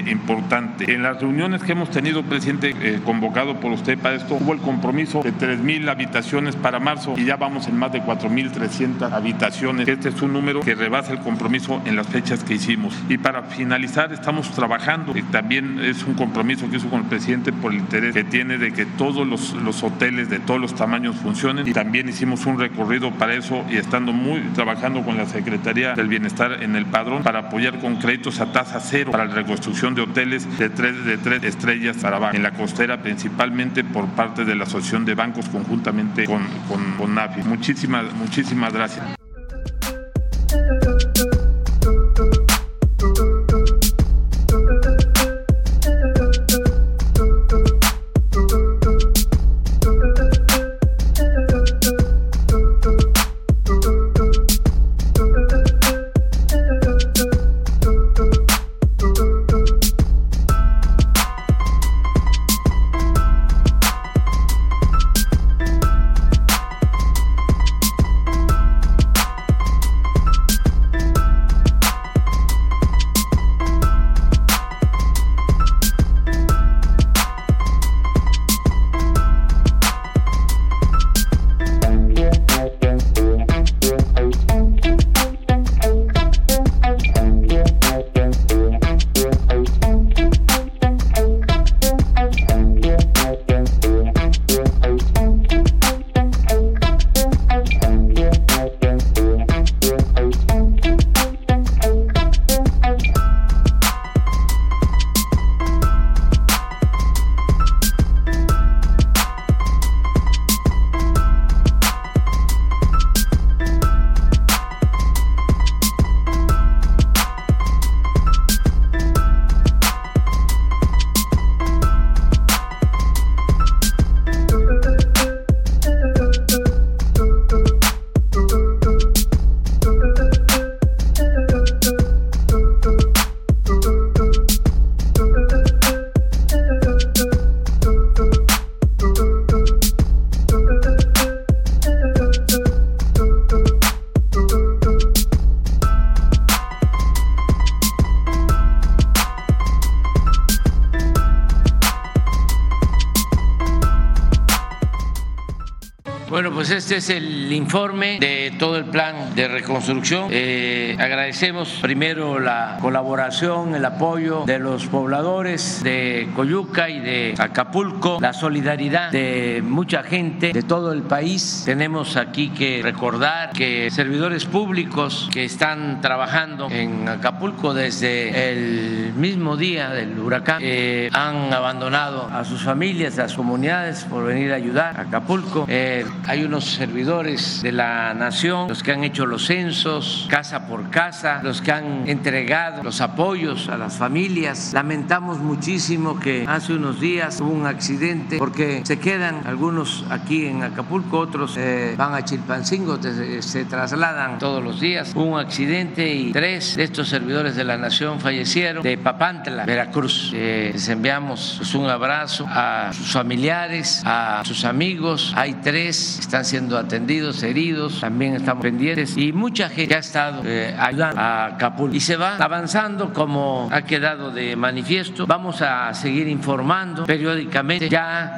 importante. En las reuniones que hemos tenido, presidente, convocado por usted para esto, hubo el compromiso de 3.000 habitaciones para marzo, y ya vamos en más de 4.300 habitaciones. Este es un número que rebasa el compromiso en las fechas que hicimos. Y para finalizar, estamos trabajando, y también es un compromiso que hizo con el presidente por el interés que tiene de que todos los hoteles de todos los tamaños funcionen, y también hicimos un recorrido para eso, y trabajando con la Secretaría del Bienestar en el padrón para apoyar con créditos a tasa cero para la reconstrucción de hoteles de tres estrellas para abajo en la costera, principalmente por parte de la Asociación de Bancos conjuntamente con NAFI. Muchísimas gracias. Este es el informe de todo el plan de reconstrucción. Agradecemos primero la colaboración, el apoyo de los pobladores de Coyuca y de Acapulco, la solidaridad de mucha gente de todo el país. Tenemos aquí que recordar que servidores públicos que están trabajando en Acapulco desde el mismo día del huracán han abandonado a sus familias, a sus comunidades por venir a ayudar a Acapulco. hay unos servidores de la nación, los que han hecho los censos casa por casa, los que han entregado los apoyos a las familias. Lamentamos muchísimo que hace unos días hubo un accidente porque se quedan algunos aquí en Acapulco, otros van a Chilpancingo, se trasladan todos los días. Hubo un accidente y 3 de estos servidores de la nación fallecieron de Papantla, Veracruz. Les enviamos un abrazo a sus familiares, a sus amigos. Hay 3 que están siendo atendidos, heridos, también estamos pendientes, y mucha gente que ha estado ayudando a Acapulco. Y se va avanzando como ha quedado de manifiesto. Vamos a seguir informando periódicamente. Ya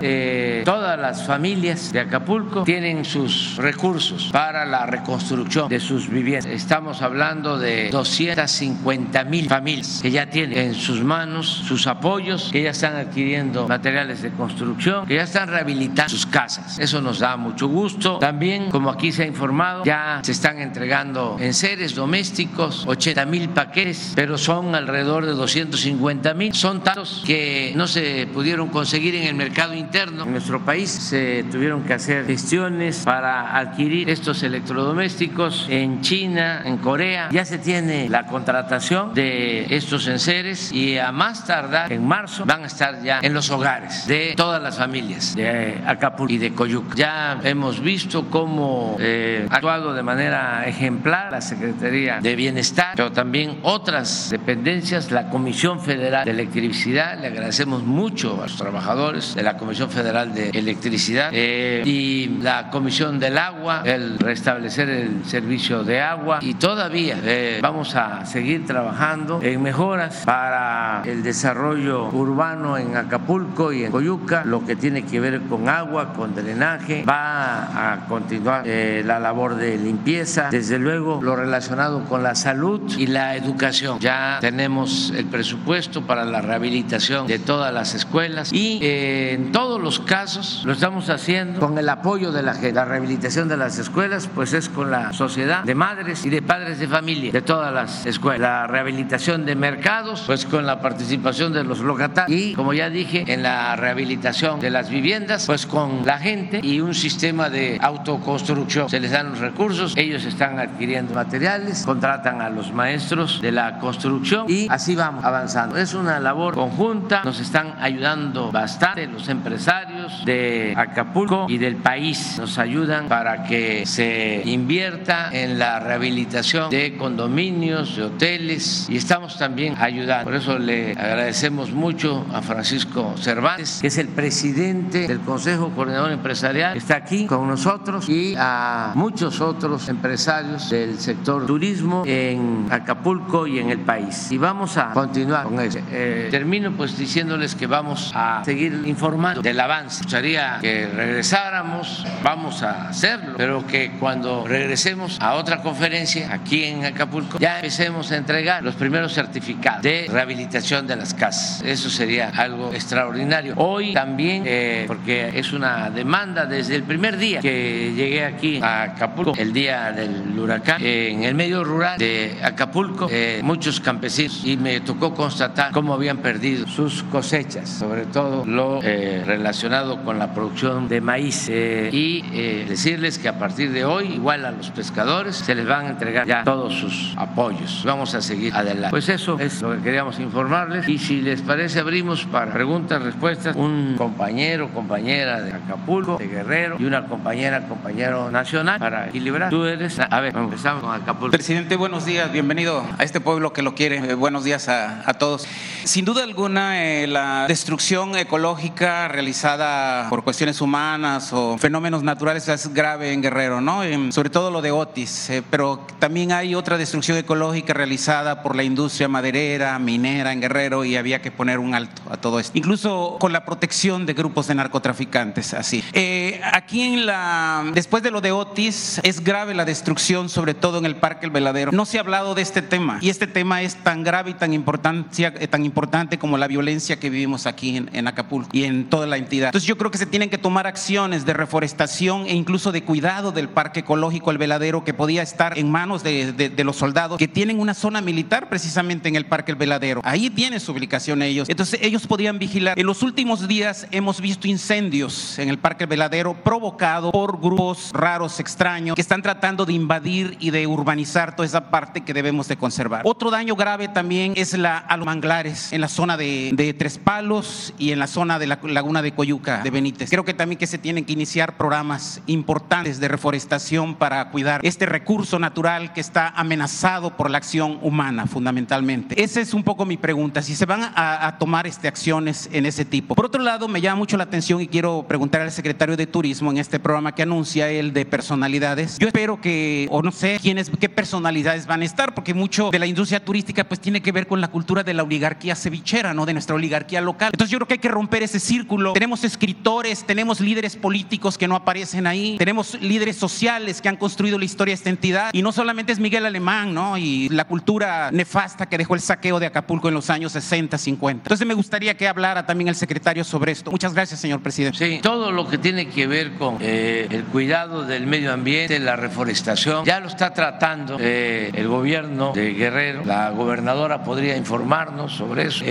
todas las familias de Acapulco tienen sus recursos para la reconstrucción de sus viviendas. Estamos hablando de 250,000 familias que ya tienen en sus manos sus apoyos, que ya están adquiriendo materiales de construcción, que ya están rehabilitando sus casas. Eso nos da mucho gusto. También, como aquí se ha informado, ya se están entregando enseres domésticos, 80,000 paquetes, pero son alrededor de 250,000. Son tantos que no se pudieron conseguir en el mercado interno. En nuestro país se tuvieron que hacer gestiones para adquirir estos electrodomésticos en China, en Corea. Ya se tiene la contratación de estos enseres y a más tardar en marzo van a estar ya en los hogares de todas las familias de Acapulco y de Coyuca. Ya hemos visto cómo ha actuado de manera ejemplar la Secretaría de Bienestar, pero también otras dependencias, la Comisión Federal de Electricidad. Le agradecemos mucho a los trabajadores de la Comisión Federal de Electricidad y la Comisión del Agua, el restablecer el servicio de agua, y todavía vamos a seguir trabajando en mejoras para el desarrollo urbano en Acapulco y en Coyuca. Lo que tiene que ver con agua, con drenaje, va a continuar la labor de limpieza, desde luego lo relacionado con la salud y la educación. Ya tenemos el presupuesto para la rehabilitación de todas las escuelas y en todos los casos lo estamos haciendo con el apoyo de la gente. La rehabilitación de las escuelas pues es con la sociedad de madres y de padres de familia de todas las escuelas, la rehabilitación de mercados pues con la participación de los locatarios, y como ya dije, en la rehabilitación de las viviendas pues con la gente y un sistema de autoconstrucción. Se les dan los recursos, ellos están adquiriendo materiales, contratan a los maestros de la construcción y así vamos avanzando. Es una labor conjunta, nos están ayudando bastante los empresarios de Acapulco y del país. Nos ayudan para que se invierta en la rehabilitación de condominios, de hoteles, y estamos también ayudando. Por eso le agradecemos mucho a Francisco Cervantes, que es el presidente del Consejo Coordinador Empresarial, que está aquí con nosotros, y a muchos otros empresarios del sector turismo en Acapulco y en el país. Y vamos a continuar con eso. Termino pues diciéndoles que vamos a seguir informando del avance. Me gustaría que regresáramos, vamos a hacerlo, pero que cuando regresemos a otra conferencia aquí en Acapulco ya empecemos a entregar los primeros certificados de rehabilitación de las casas. Eso sería algo extraordinario. Hoy también, porque es una demanda desde el primer día que llegué aquí a Acapulco, el día del huracán, en el medio rural de Acapulco, muchos campesinos, y me tocó constatar cómo habían perdido sus cosechas, sobre todo lo relacionado con la producción de maíz, y decirles que a partir de hoy, igual a los pescadores, se les van a entregar ya todos sus apoyos. Vamos a seguir adelante. Pues eso es lo que queríamos informarles, y si les parece abrimos para preguntas, respuestas. Un compañero, compañera de Acapulco, de Guerrero, y una compañera, compañero nacional, para equilibrar. Tú eres, a ver, empezamos con Acapulco. Presidente, buenos días, bienvenido a este pueblo que lo quiere. Buenos días a todos. Sin duda alguna, la destrucción ecológica realizada por cuestiones humanas o fenómenos naturales es grave en Guerrero, ¿no? Sobre todo lo de Otis, pero también hay otra destrucción ecológica realizada por la industria maderera, minera en Guerrero, y había que poner un alto a todo esto, incluso con la protección de grupos de narcotraficantes, así. Aquí después de lo de Otis, es grave la destrucción, sobre todo en el Parque Veladero. No se ha hablado de este tema, y este tema es tan grave y tan importante como la violencia que vivimos aquí en Acapulco y en toda la entidad. Entonces yo creo que se tienen que tomar acciones de reforestación e incluso de cuidado del parque ecológico, el Veladero, que podía estar en manos de los soldados, que tienen una zona militar precisamente en el Parque Veladero. Ahí tienen su ubicación ellos. Entonces ellos podían vigilar. En los últimos días hemos visto incendios en el Parque Veladero provocados provocado por grupos raros, extraños, que están tratando de invadir y de urbanizar toda esa parte que debemos de conservar. Otro daño grave también es a los manglares en la zona de Tres Palos y en la zona de la laguna de Coyuca de Benítez. Creo que también que se tienen que iniciar programas importantes de reforestación para cuidar este recurso natural que está amenazado por la acción humana fundamentalmente. Esa es un poco mi pregunta, si se van a tomar acciones en ese tipo. Por otro lado, me llama mucho la atención y quiero preguntar al secretario de Turismo en este programa que anuncia él de personalidades. Yo espero que, o no sé quiénes, qué personalidades van a estar, porque mucho de la industria turística pues tiene que ver con la cultura de la oligarquía cevichera, ¿no? De nuestra oligarquía local. Entonces yo creo que hay que romper ese círculo. Tenemos escritores, tenemos líderes políticos que no aparecen ahí, tenemos líderes sociales que han construido la historia de esta entidad, y no solamente es Miguel Alemán, ¿no? Y la cultura nefasta que dejó el saqueo de Acapulco en los años 60, 50. Entonces me gustaría que hablara también el secretario sobre esto. Muchas gracias, señor presidente. Sí, todo lo que tiene que ver con el cuidado del medio ambiente, la reforestación, ya lo está tratando el gobierno de Guerrero. La gobernadora podría informarnos sobre eso.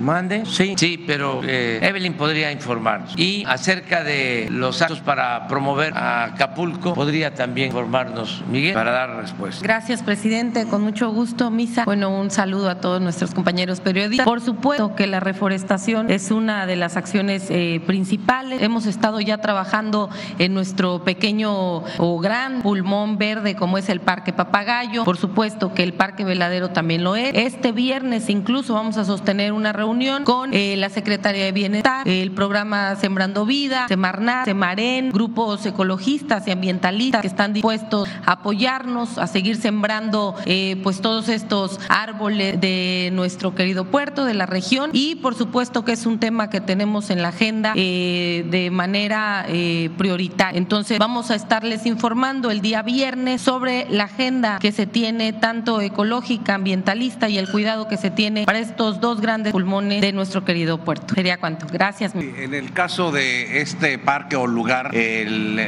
¿Mande? Sí, pero Evelyn podría informarnos. Y acerca de los actos para promover a Acapulco, podría también informarnos Miguel para dar respuesta. Gracias, presidente. Con mucho gusto, Misa. Bueno, un saludo a todos nuestros compañeros periodistas. Por supuesto que la reforestación es una de las acciones principales. Hemos estado ya trabajando en nuestro pequeño o gran pulmón verde como es el Parque Papagayo. Por supuesto que el Parque Veladero también lo es. Este viernes incluso vamos a sostener una reunión con la Secretaría de Bienestar, el programa Sembrando Vida, Semarnat, Semaren, grupos ecologistas y ambientalistas que están dispuestos a apoyarnos, a seguir sembrando pues todos estos árboles de nuestro querido puerto, de la región, y por supuesto que es un tema que tenemos en la agenda de manera prioritaria. Entonces vamos a estarles informando el día viernes sobre la agenda que se tiene tanto ecológica, ambientalista y el cuidado que se tiene para estos dos grandes pulmones de nuestro querido puerto. Sería cuanto. Gracias. En el caso de este parque o lugar, hemos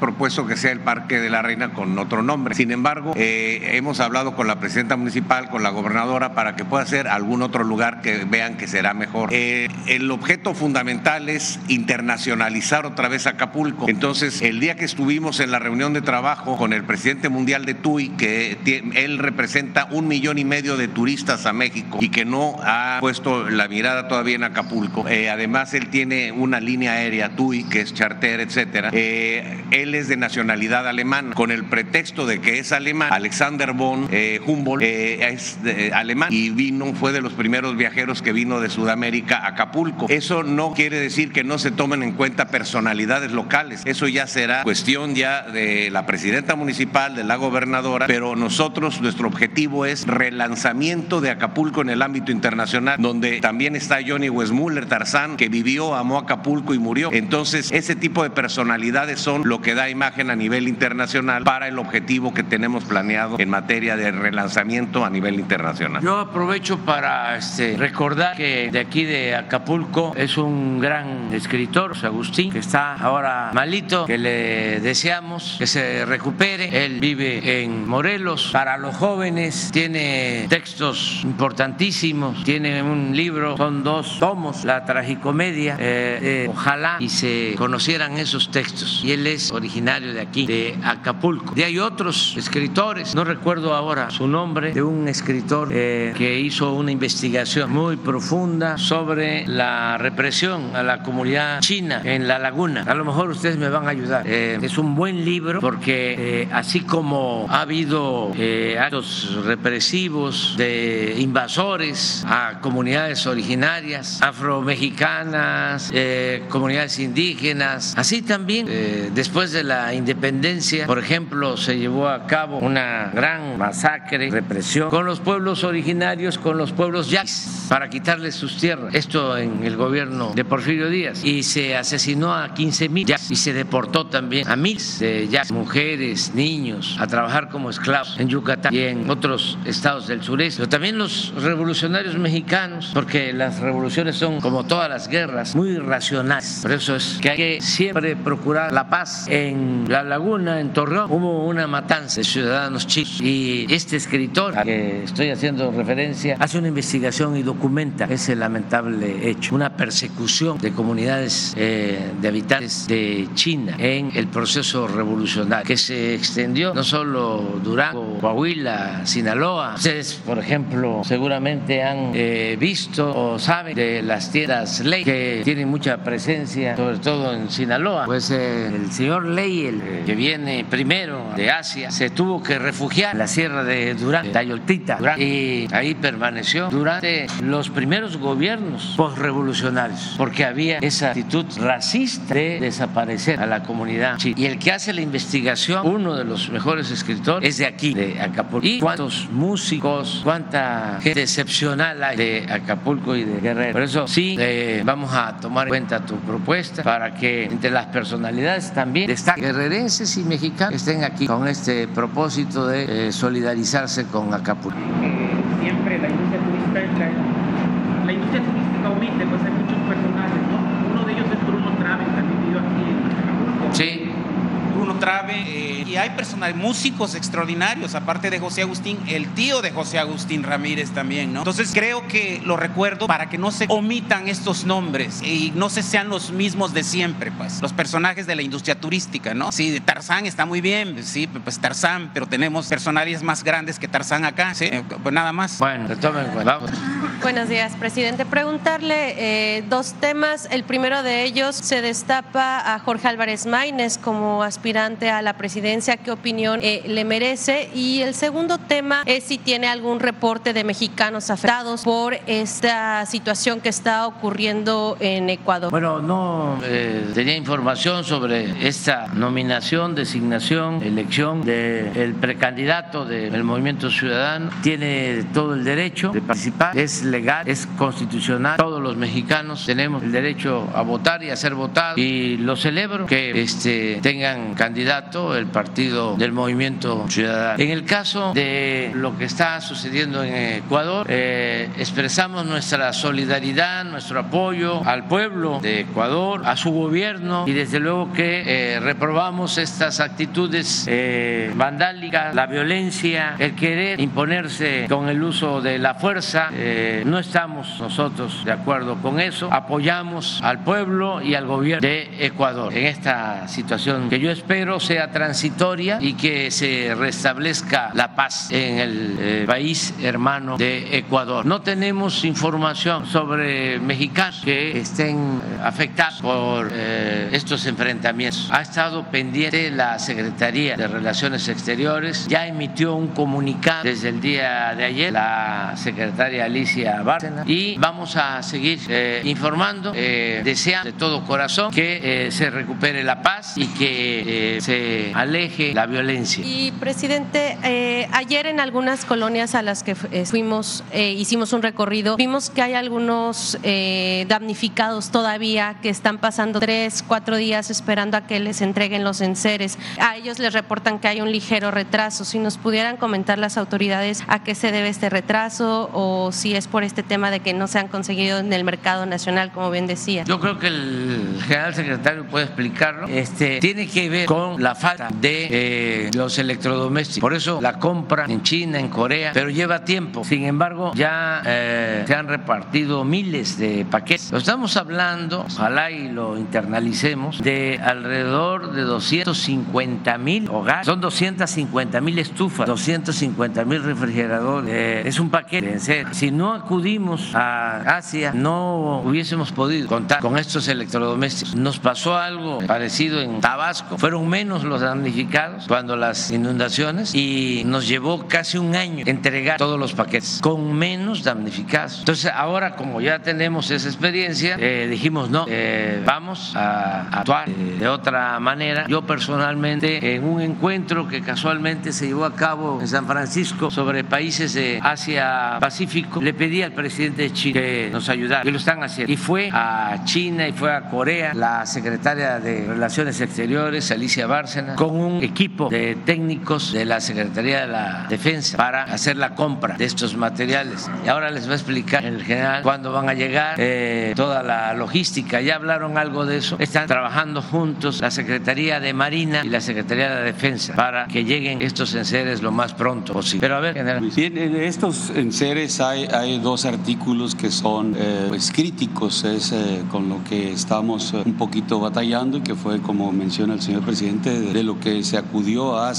propuesto que sea el Parque de la Reina con otro nombre. Sin embargo, hemos hablado con la presidenta municipal, con la gobernadora, para que pueda ser algún otro lugar que vean que será mejor. El objeto fundamental es internacionalizar otra vez Acapulco. Entonces, el día que estuvimos en la reunión de trabajo con el presidente mundial de TUI, que él representa 1,5 millones de turistas a México y que no ha puesto la mirada todavía en Acapulco. Además, él tiene una línea aérea TUI, que es charter, etcétera. Él es de nacionalidad alemana. Con el pretexto de que es alemán, Alexander von Humboldt es alemán y fue de los primeros viajeros que vino de Sudamérica a Acapulco. Eso no quiere decir que no se tomen en cuenta personalidades locales. Eso ya será cuestión ya de la presidenta municipal, de la gobernadora, pero nosotros, nuestro objetivo es relanzamiento de Acapulco en el ámbito internacional, donde también está Johnny Weissmuller, Tarzán, que vivió, amó Acapulco y murió. Entonces, ese tipo de personalidades son lo que da imagen a nivel internacional para el objetivo que tenemos planeado en materia de relanzamiento a nivel internacional. Yo aprovecho para recordar que de aquí de Acapulco es un gran escritor, José Agustín, que está ahora malito, que le deseamos que se recupere. Él vive en Morelos. Para los jóvenes tiene textos importantísimos, tiene un libro, son 2 tomos, La tragicomedia. Ojalá y se conocieran esos textos. Y él es originario de aquí, de Acapulco. Y hay otros escritores, no recuerdo ahora su nombre, de un escritor que hizo una investigación muy profunda sobre la represión a la comunidad china en La Laguna. A lo mejor ustedes me van a ayudar. Es un buen libro porque así como ha habido actos represivos de invasores a comunidades originarias, afromexicanas, comunidades indígenas, así también después de la independencia, por ejemplo, se llevó a cabo una gran masacre, represión con los pueblos originarios, con los pueblos yaquis, para quitarles sus tierras. Esto en el gobierno de Porfirio Díaz. Y se asesinó a 15,000 yaquis y se deportó también a 1,000 de yaquis, mujeres, niños, a trabajar como esclavos en Yucatán y en otros estados del sureste. Pero también los revolucionarios mexicanos, porque las revoluciones son, como todas las guerras, muy racionales. Por eso es que hay que siempre procurar la paz. En La Laguna, en Torreón, hubo una matanza de ciudadanos chicos y este escritor al que estoy haciendo referencia hace una investigación y documenta ese lamentable hecho, una persecución de comunidades de habitantes de China en el proceso revolucionario que se extendió no solo Durango, Coahuila, Sinaloa. Ustedes, por ejemplo, seguramente han visto o saben de las tiendas Ley, que tienen mucha presencia, sobre todo en Sinaloa. Pues el señor Ley, el que viene primero de Asia, se tuvo que refugiar en la sierra de Durango, Tayoltita, Durango, y ahí permaneció durante los primeros gobiernos posrevolucionarios, porque había esa actitud racista de desaparecer a la comunidad china. Y el que hace la investigación, uno de los mejores escritores, es de aquí, de Acapulco. Y cuántos músicos, cuánta gente excepcional hay de Acapulco y de Guerrero. Por eso sí, vamos a tomar en cuenta tu propuesta para que entre las personalidades también destaquen guerrerenses y mexicanos estén aquí con este propósito de solidarizarse con Acapulco. Siempre la industria turista es la industria turística humilde, pues hay muchos personajes, ¿no? Uno de ellos es Bruno Trave, que ha vivido aquí en Acapulco. Sí. Bruno Trave, y hay personas, músicos extraordinarios, aparte de José Agustín, el tío de José Agustín Ramírez también, ¿no? Entonces creo que lo recuerdo para que no se omitan estos nombres y no se sean los mismos de siempre, pues, los personajes de la industria turística, ¿no? Sí, Tarzán está muy bien, sí, pues Tarzán, pero tenemos personalidades más grandes que Tarzán acá, ¿sí? Pues nada más. Bueno, te tomen cuenta. Buenos días, presidente. Preguntarle dos temas. El primero de ellos, se destapa a Jorge Álvarez Maynes como aspirante a la presidencia, ¿qué opinión le merece? Y el segundo tema es si tiene algún reporte de mexicanos afectados por esta situación que está ocurriendo en Ecuador. Bueno, no tenía información sobre esta nominación, designación, elección del precandidato del Movimiento Ciudadano. Tiene todo el derecho de participar, es legal, es constitucional. Todos los mexicanos tenemos el derecho a votar y a ser votados, y lo celebro que tengan candidato el partido del Movimiento Ciudadano. En el caso de lo que está sucediendo en Ecuador, expresamos nuestra solidaridad, nuestro apoyo al pueblo de Ecuador, a su gobierno, y desde luego que reprobamos estas actitudes vandálicas, la violencia, el querer imponerse con el uso de la fuerza. No estamos nosotros de acuerdo con eso. Apoyamos al pueblo y al gobierno de Ecuador en esta situación que yo espero sea transitoria y que se restablezca la paz en el país hermano de Ecuador. No tenemos información sobre mexicanos que estén afectados por estos enfrentamientos. Ha estado pendiente la Secretaría de Relaciones Exteriores, ya emitió un comunicado desde el día de ayer la secretaria Alicia Bárcena, y vamos a seguir informando. Deseando de todo corazón que se recupere la paz y que se aleje la violencia. Y presidente, ayer en algunas colonias a las que fuimos, hicimos un recorrido, vimos que hay algunos damnificados todavía que están pasando 3-4 días esperando a que les entreguen los enseres. A ellos les reportan que hay un ligero retraso. Si nos pudieran comentar las autoridades a qué se debe este retraso, o si es por este tema de que no se han conseguido en el mercado nacional, como bien decía. Yo creo que el general secretario puede explicarlo. Tiene que ver con la falta de los electrodomésticos, por eso la compra en China, en Corea, pero lleva tiempo. Sin embargo, ya se han repartido miles de paquetes. Lo estamos hablando, ojalá y lo internalicemos, de alrededor de 250,000 hogares. Son 250,000 estufas, 250,000 refrigeradores. Es un paquete, en serio. Si no acudimos a Asia, no hubiésemos podido contar con estos electrodomésticos. Nos pasó algo parecido en Tabasco. Fueron menos los damnificados cuando las inundaciones, y nos llevó casi un año entregar todos los paquetes con menos damnificados. Entonces ahora, como ya tenemos esa experiencia, dijimos no, vamos a actuar de otra manera. Yo personalmente, en un encuentro que casualmente se llevó a cabo en San Francisco sobre países de Asia-Pacífico, le pedí al presidente de Chile que nos ayudara, y lo están haciendo. Y fue a China y fue a Corea la secretaria de Relaciones Exteriores, Alicia Bárcena, con un un equipo de técnicos de la Secretaría de la Defensa para hacer la compra de estos materiales. Y ahora les va a explicar el general cuándo van a llegar, toda la logística. Ya hablaron algo de eso. Están trabajando juntos la Secretaría de Marina y la Secretaría de la Defensa para que lleguen estos enseres lo más pronto posible. Pero a ver, general. Bien, en estos enseres hay dos artículos que son críticos, es con lo que estamos un poquito batallando y que fue, como menciona el señor presidente, de lo que se acudió a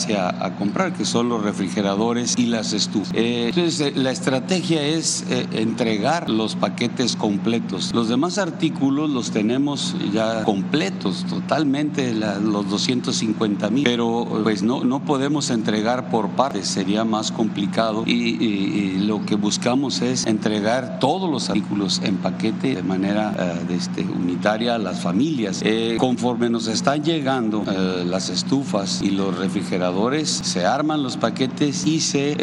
comprar, que son los refrigeradores y las estufas. Entonces, la estrategia es entregar los paquetes completos. Los demás artículos los tenemos ya completos, totalmente, los 250,000, pero pues no podemos entregar por partes, sería más complicado y lo que buscamos es entregar todos los artículos en paquete de manera unitaria a las familias. Conforme nos están llegando las estufas y los refrigeradores, se arman los paquetes y se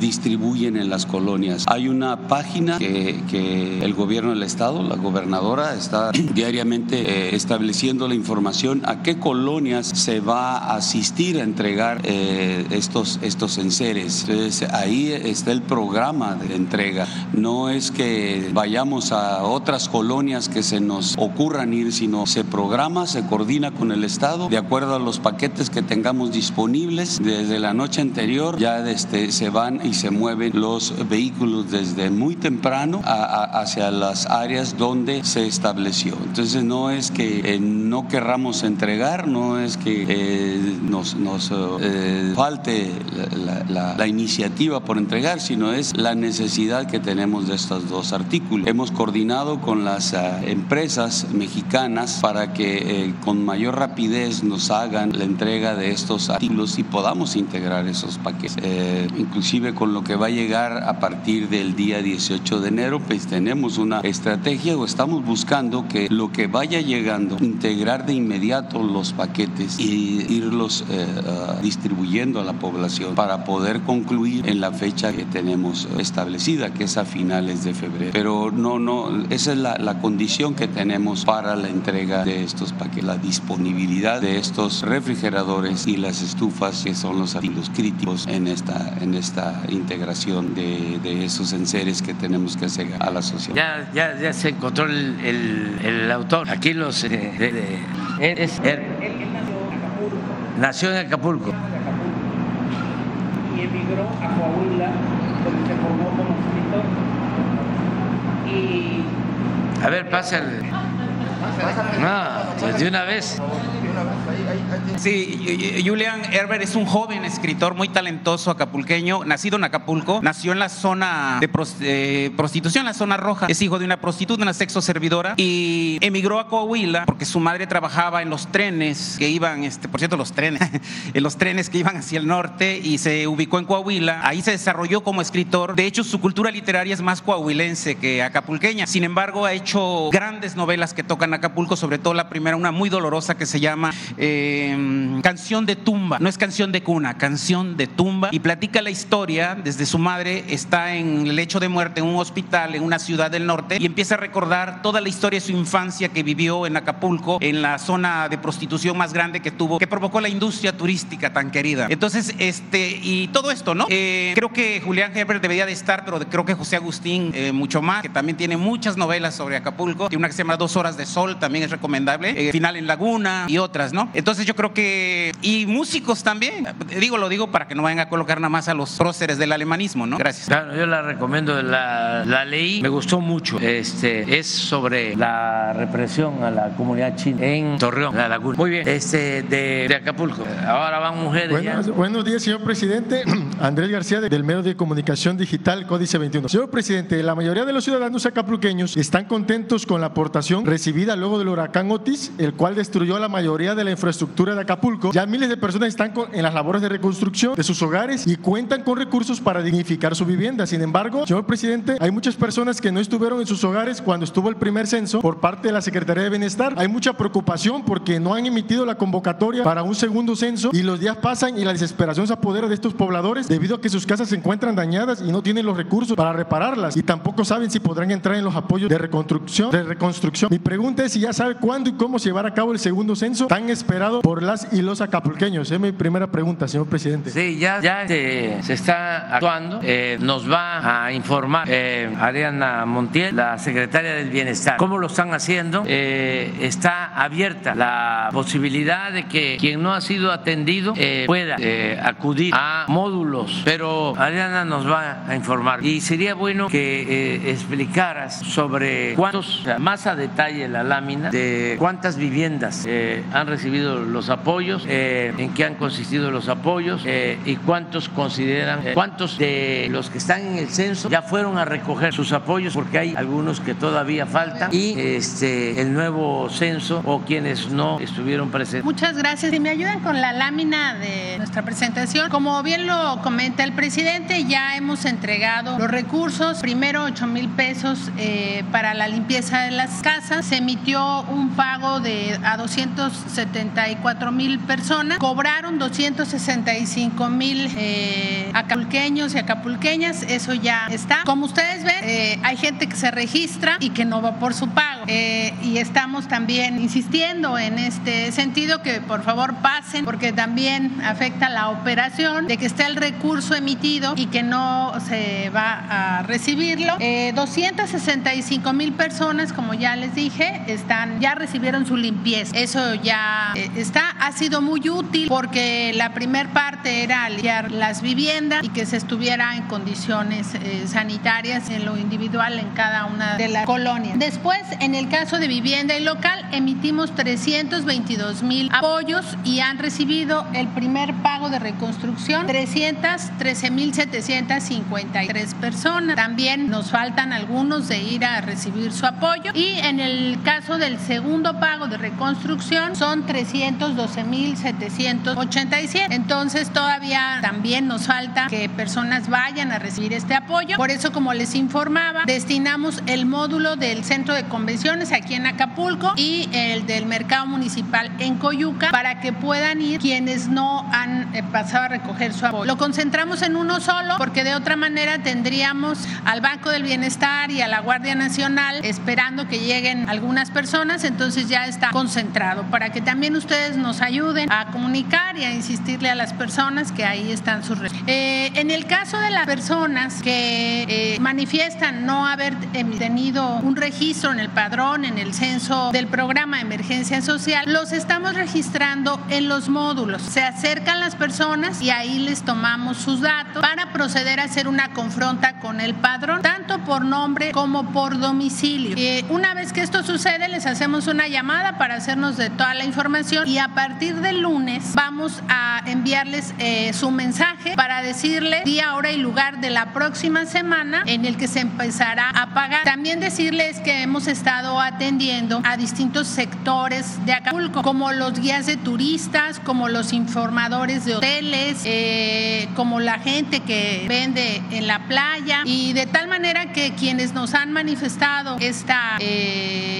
distribuyen en las colonias. Hay una página que el gobierno del estado, la gobernadora, está diariamente estableciendo la información a qué colonias se va a asistir a entregar estos enseres. Entonces ahí está el programa de entrega. No es que vayamos a otras colonias que se nos ocurran ir, sino se programa, se coordina con el estado de acuerdo a los paquetes que tengamos disponibles. Desde la noche anterior ya se van y se mueven los vehículos desde muy temprano hacia las áreas donde se estableció. Entonces no es que no querramos entregar, no es que nos falte la iniciativa por entregar, sino es la necesidad que tenemos de estos dos artículos. Hemos coordinado con las empresas mexicanas para que con mayor rapidez nos hagan la entrega de estos artículos y podamos integrar esos paquetes. Inclusive con lo que va a llegar a partir del día 18 de enero, pues tenemos una estrategia o estamos buscando que lo que vaya llegando, integrar de inmediato los paquetes y irlos distribuyendo a la población para poder concluir en la fecha que tenemos establecida, que es a finales de febrero. Pero esa es la condición que tenemos para la entrega de estos paquetes, la disponibilidad de estos refrigeradores y las estufas, que son los artículos críticos en esta integración de esos enseres que tenemos que hacer a la sociedad. Ya se encontró el autor. Aquí los es él que nació en Acapulco y emigró a Coahuila, donde se formó como escritor. Y a ver, pásale. No, de una vez. Sí, Julián Herbert es un joven escritor muy talentoso acapulqueño, nacido en Acapulco, nació en la zona de prostitución, la zona roja, es hijo de una prostituta, una sexo servidora, y emigró a Coahuila porque su madre trabajaba en los trenes que iban, por cierto, en los trenes que iban hacia el norte, y se ubicó en Coahuila. Ahí se desarrolló como escritor. De hecho, su cultura literaria es más coahuilense que acapulqueña. Sin embargo, ha hecho grandes novelas que tocan Acapulco, sobre todo la primera, una muy dolorosa que se llama Canción de Tumba. No es Canción de Cuna, Canción de Tumba, y platica la historia desde su madre, está en el lecho de muerte en un hospital en una ciudad del norte, y empieza a recordar toda la historia de su infancia que vivió en Acapulco, en la zona de prostitución más grande que provocó la industria turística tan querida. Entonces, y todo esto, ¿no? Creo que Julián Herbert debería de estar, pero creo que José Agustín mucho más, que también tiene muchas novelas sobre Acapulco. Tiene una que se llama 2 horas de sol, también es recomendable, Final en Laguna y otras, ¿no? Entonces yo creo que, y músicos también, lo digo para que no vayan a colocar nada más a los próceres del alemanismo, ¿no? Gracias. Claro, yo la recomiendo, la leí, me gustó mucho. Es sobre la represión a la comunidad china en Torreón, La Laguna. Muy bien, de Acapulco. Ahora van mujeres. Buenos días, señor presidente. Andrés García, del medio de comunicación digital Códice 21. Señor presidente, la mayoría de los ciudadanos acapulqueños están contentos con la aportación recibida luego del huracán Otis, el cual destruyó la mayoría de la infraestructura de Acapulco. Ya miles de personas están en las labores de reconstrucción de sus hogares y cuentan con recursos para dignificar su vivienda. Sin embargo, señor presidente, hay muchas personas que no estuvieron en sus hogares cuando estuvo el primer censo por parte de la Secretaría de Bienestar. Hay mucha preocupación porque no han emitido la convocatoria para un segundo censo y los días pasan y la desesperación se apodera de estos pobladores debido a que sus casas se encuentran dañadas y no tienen los recursos para repararlas, y tampoco saben si podrán entrar en los apoyos de reconstrucción. Mi pregunta es si ya sabe cuándo y cómo llevar a cabo el segundo censo tan esperado por las y los acapulqueños? Es mi primera pregunta, señor presidente. Sí, ya se está actuando. Nos va a informar Ariana Montiel, la secretaria del Bienestar, cómo lo están haciendo. Está abierta la posibilidad de que quien no ha sido atendido pueda acudir a módulos, pero Ariana nos va a informar. Y sería bueno que explicaras sobre cuántos, más a detalle la lámina, de cuántas viviendas han recibido los apoyos, en qué han consistido los apoyos y cuántos consideran, cuántos de los que están en el censo ya fueron a recoger sus apoyos, porque hay algunos que todavía faltan, y el nuevo censo o quienes no estuvieron presentes. Muchas gracias. Si me ayudan con la lámina de nuestra presentación, como bien lo comenta el presidente, ya hemos entregado los recursos, primero 8,000 pesos para la limpieza de las casas, se emitió un pago a 274,000 personas, cobraron 265,000 acapulqueños y acapulqueñas, eso ya está. Como ustedes ven, hay gente que se registra y que no va por su pago, y estamos también insistiendo en este sentido que por favor pasen, porque también afecta la operación de que esté el recurso emitido y que no se va a recibirlo. 265,000 personas, como ya les dije, ya recibieron su limpieza. Eso ya está. Ha sido muy útil porque la primer parte era limpiar las viviendas y que se estuviera en condiciones sanitarias en lo individual en cada una de las colonias. Después, en el caso de vivienda y local, emitimos 322,000 apoyos y han recibido el primer pago de reconstrucción 313,753 personas. También nos faltan algunos de ir a recibir su apoyo, y en el caso del segundo pago de reconstrucción son 312,787. Entonces todavía también nos falta que personas vayan a recibir este apoyo. Por eso, como les informaba, destinamos el módulo del centro de convenciones aquí en Acapulco y el del mercado municipal en Coyuca para que puedan ir quienes no han pasado a recoger su apoyo. Lo concentramos en uno solo porque de otra manera tendríamos al Banco del Bienestar y a la Guardia Nacional esperando que lleguen algunas personas, entonces ya está concentrado para que también ustedes nos ayuden a comunicar y a insistirle a las personas que ahí están sus redes. En el caso de las personas que manifiestan no haber tenido un registro en el padrón, en el censo del programa de emergencia social, los estamos registrando en los módulos. Se acercan las personas y ahí les tomamos sus datos para proceder a hacer una confronta con el padrón, tanto por nombre como por domicilio. Una vez que esto sucede, les hacemos una llamada para hacernos de toda la información, y a partir del lunes vamos a enviarles su mensaje para decirle día, hora y lugar de la próxima semana en el que se empezará a pagar. También decirles que hemos estado atendiendo a distintos sectores de Acapulco, como los guías de turistas, como los informadores de hoteles, como la gente que vende en la playa, y de tal manera que quienes nos han manifestado esta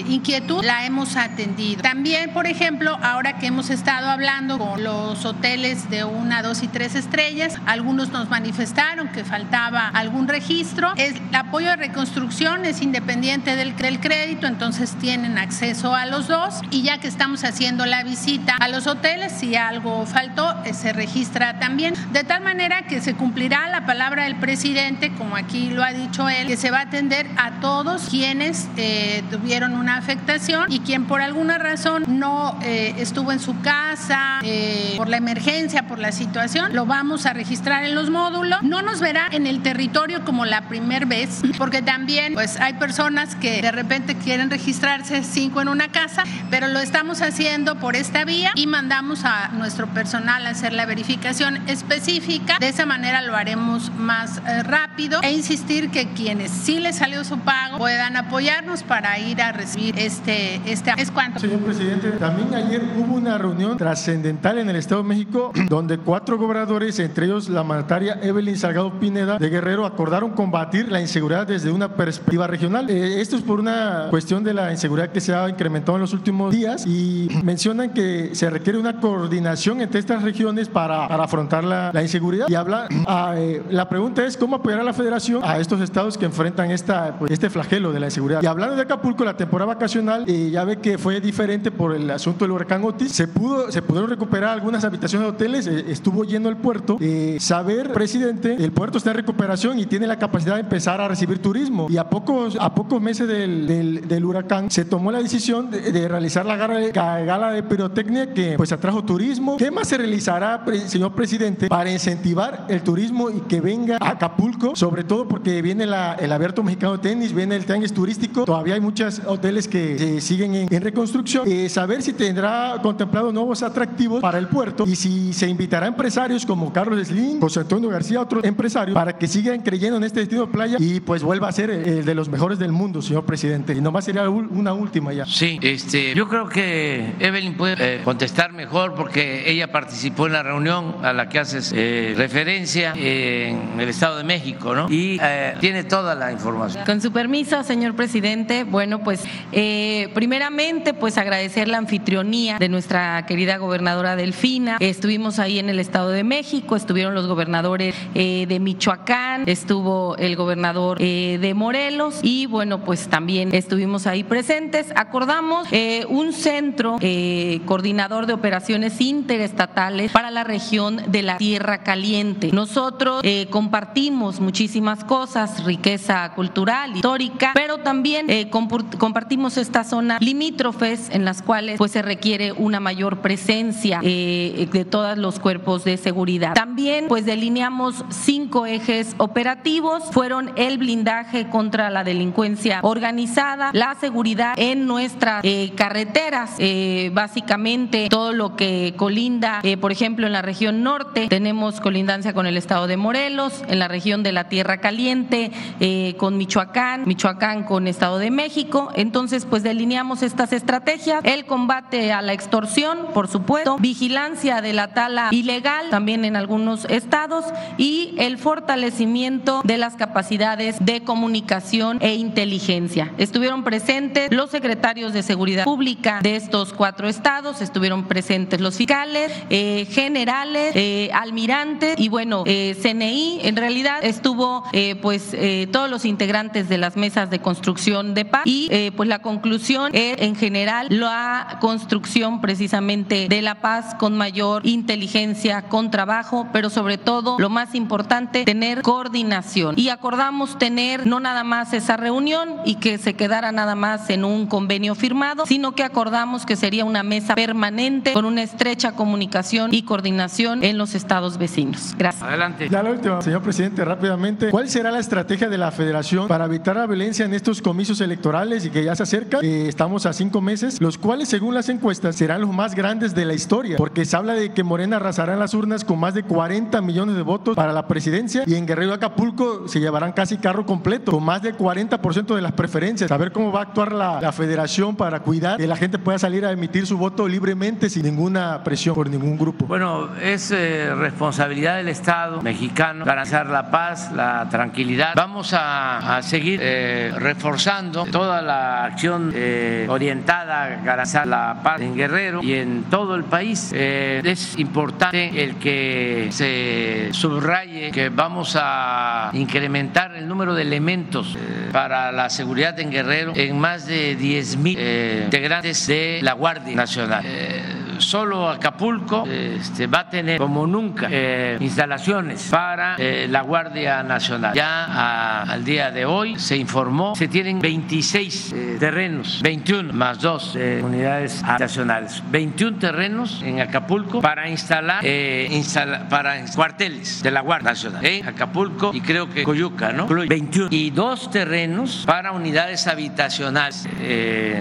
inquietud la hemos atendido. También, por ejemplo, ahora que hemos estado hablando con los hoteles de 1, 2 y 3 estrellas, algunos nos manifestaron que faltaba algún registro. El apoyo de reconstrucción es independiente del crédito, entonces tienen acceso a los dos, y ya que estamos haciendo la visita a los hoteles, si algo faltó, se registra también. De tal manera que se cumplirá la palabra del presidente, como aquí lo ha dicho él, que se va a atender a todos quienes tuvieron una afectación y quien por alguna razón no estuvo en su casa por la emergencia, por la situación, lo vamos a registrar en los módulos. No nos verá en el territorio como la primera vez, porque también pues hay personas que de repente quieren registrarse 5 en una casa, pero lo estamos haciendo por esta vía y mandamos a nuestro personal a hacer la verificación específica. De esa manera lo haremos más rápido, e insistir que quienes sí les salió su pago puedan apoyarnos para ir a recibir este ¿Es cuánto? Señor presidente, también ayer hubo una reunión trascendental en el Estado de México donde 4 gobernadores, entre ellos la mandataria Evelyn Salgado Pineda de Guerrero, acordaron combatir la inseguridad desde una perspectiva regional. Esto es por una cuestión de la inseguridad que se ha incrementado en los últimos días, y mencionan que se requiere una coordinación entre estas regiones para afrontar la inseguridad, y habla la pregunta es cómo apoyar a la federación a estos estados que enfrentan este flagelo de la inseguridad. Y hablando de Acapulco, la temporada vacacional ya ve que fue diferente por el asunto producto del huracán Otis. Se pudieron recuperar algunas habitaciones de hoteles, estuvo lleno el puerto. Saber, presidente, el puerto está en recuperación y tiene la capacidad de empezar a recibir turismo. Y a pocos meses del huracán se tomó la decisión de realizar la gala de pirotecnia, que pues atrajo turismo. ¿Qué más se realizará, señor presidente, para incentivar el turismo y que venga a Acapulco? Sobre todo porque viene el Abierto Mexicano de Tenis, viene el tianguis turístico, todavía hay muchos hoteles que siguen en reconstrucción. Saber si tendrá contemplado nuevos atractivos para el puerto y si se invitará a empresarios como Carlos Slim, José Antonio García, otros empresarios, para que sigan creyendo en este destino de playa y pues vuelva a ser el de los mejores del mundo, señor presidente. Y nomás sería una última ya. Sí, yo creo que Evelyn puede contestar mejor porque ella participó en la reunión a la que haces referencia en el Estado de México, ¿no? Y tiene toda la información. Con su permiso, señor presidente, bueno, pues primeramente pues agradecer la anfitrionía de nuestra querida gobernadora Delfina. Estuvimos ahí en el Estado de México, estuvieron los gobernadores de Michoacán, estuvo el gobernador de Morelos y bueno, pues también estuvimos ahí presentes. Acordamos un centro coordinador de operaciones interestatales para la región de la Tierra Caliente. Nosotros compartimos muchísimas cosas, riqueza cultural, histórica, pero también compartimos estas zonas limítrofes en las cuales pues se requiere una mayor presencia de todos los cuerpos de seguridad. También pues delineamos 5 ejes operativos, fueron el blindaje contra la delincuencia organizada, la seguridad en nuestras carreteras, básicamente todo lo que colinda, por ejemplo en la región norte tenemos colindancia con el estado de Morelos, en la región de la Tierra Caliente con Michoacán con Estado de México. Entonces pues delineamos estas estrategias, el combate a la extorsión, por supuesto, vigilancia de la tala ilegal también en algunos estados y el fortalecimiento de las capacidades de comunicación e inteligencia. Estuvieron presentes los secretarios de Seguridad Pública de estos 4 estados, estuvieron presentes los fiscales, generales, almirantes y bueno, CNI. En realidad estuvo todos los integrantes de las mesas de construcción de paz y pues la conclusión es en general la construcción precisamente de la paz con mayor inteligencia, con trabajo, pero sobre todo lo más importante, tener coordinación. Y acordamos tener no nada más esa reunión y que se quedara nada más en un convenio firmado, sino que acordamos que sería una mesa permanente con una estrecha comunicación y coordinación en los estados vecinos. Gracias. Adelante. Ya la última, señor presidente, rápidamente. ¿Cuál será la estrategia de la Federación para evitar la violencia en estos comicios electorales y que ya se acercan? Estamos a 5 meses, los cuales, según las encuestas, serán los más grandes de la historia, porque se habla de que Morena arrasará en las urnas con más de 40 millones de votos para la presidencia y en Guerrero y Acapulco se llevarán casi carro completo, con más de 40% de las preferencias. Saber cómo va a actuar la Federación para cuidar que la gente pueda salir a emitir su voto libremente sin ninguna presión por ningún grupo. Bueno, es responsabilidad del Estado mexicano garantizar la paz, la tranquilidad. Vamos a seguir reforzando toda la acción orientada a garantizar la paz en Guerrero y en todo el país. Es importante el que se subraye que vamos a incrementar el número de elementos para la seguridad en Guerrero en más de 10,000 integrantes de la Guardia Nacional. Solo Acapulco va a tener como nunca instalaciones para la Guardia Nacional. Ya al día de hoy se informó, se tienen 26 terrenos, 21 más 2 unidades habitacionales, 21 terrenos en Acapulco para instalar para cuarteles de la Guardia Nacional en Acapulco y creo que Coyuca, ¿no? 21 y 2 terrenos para unidades habitacionales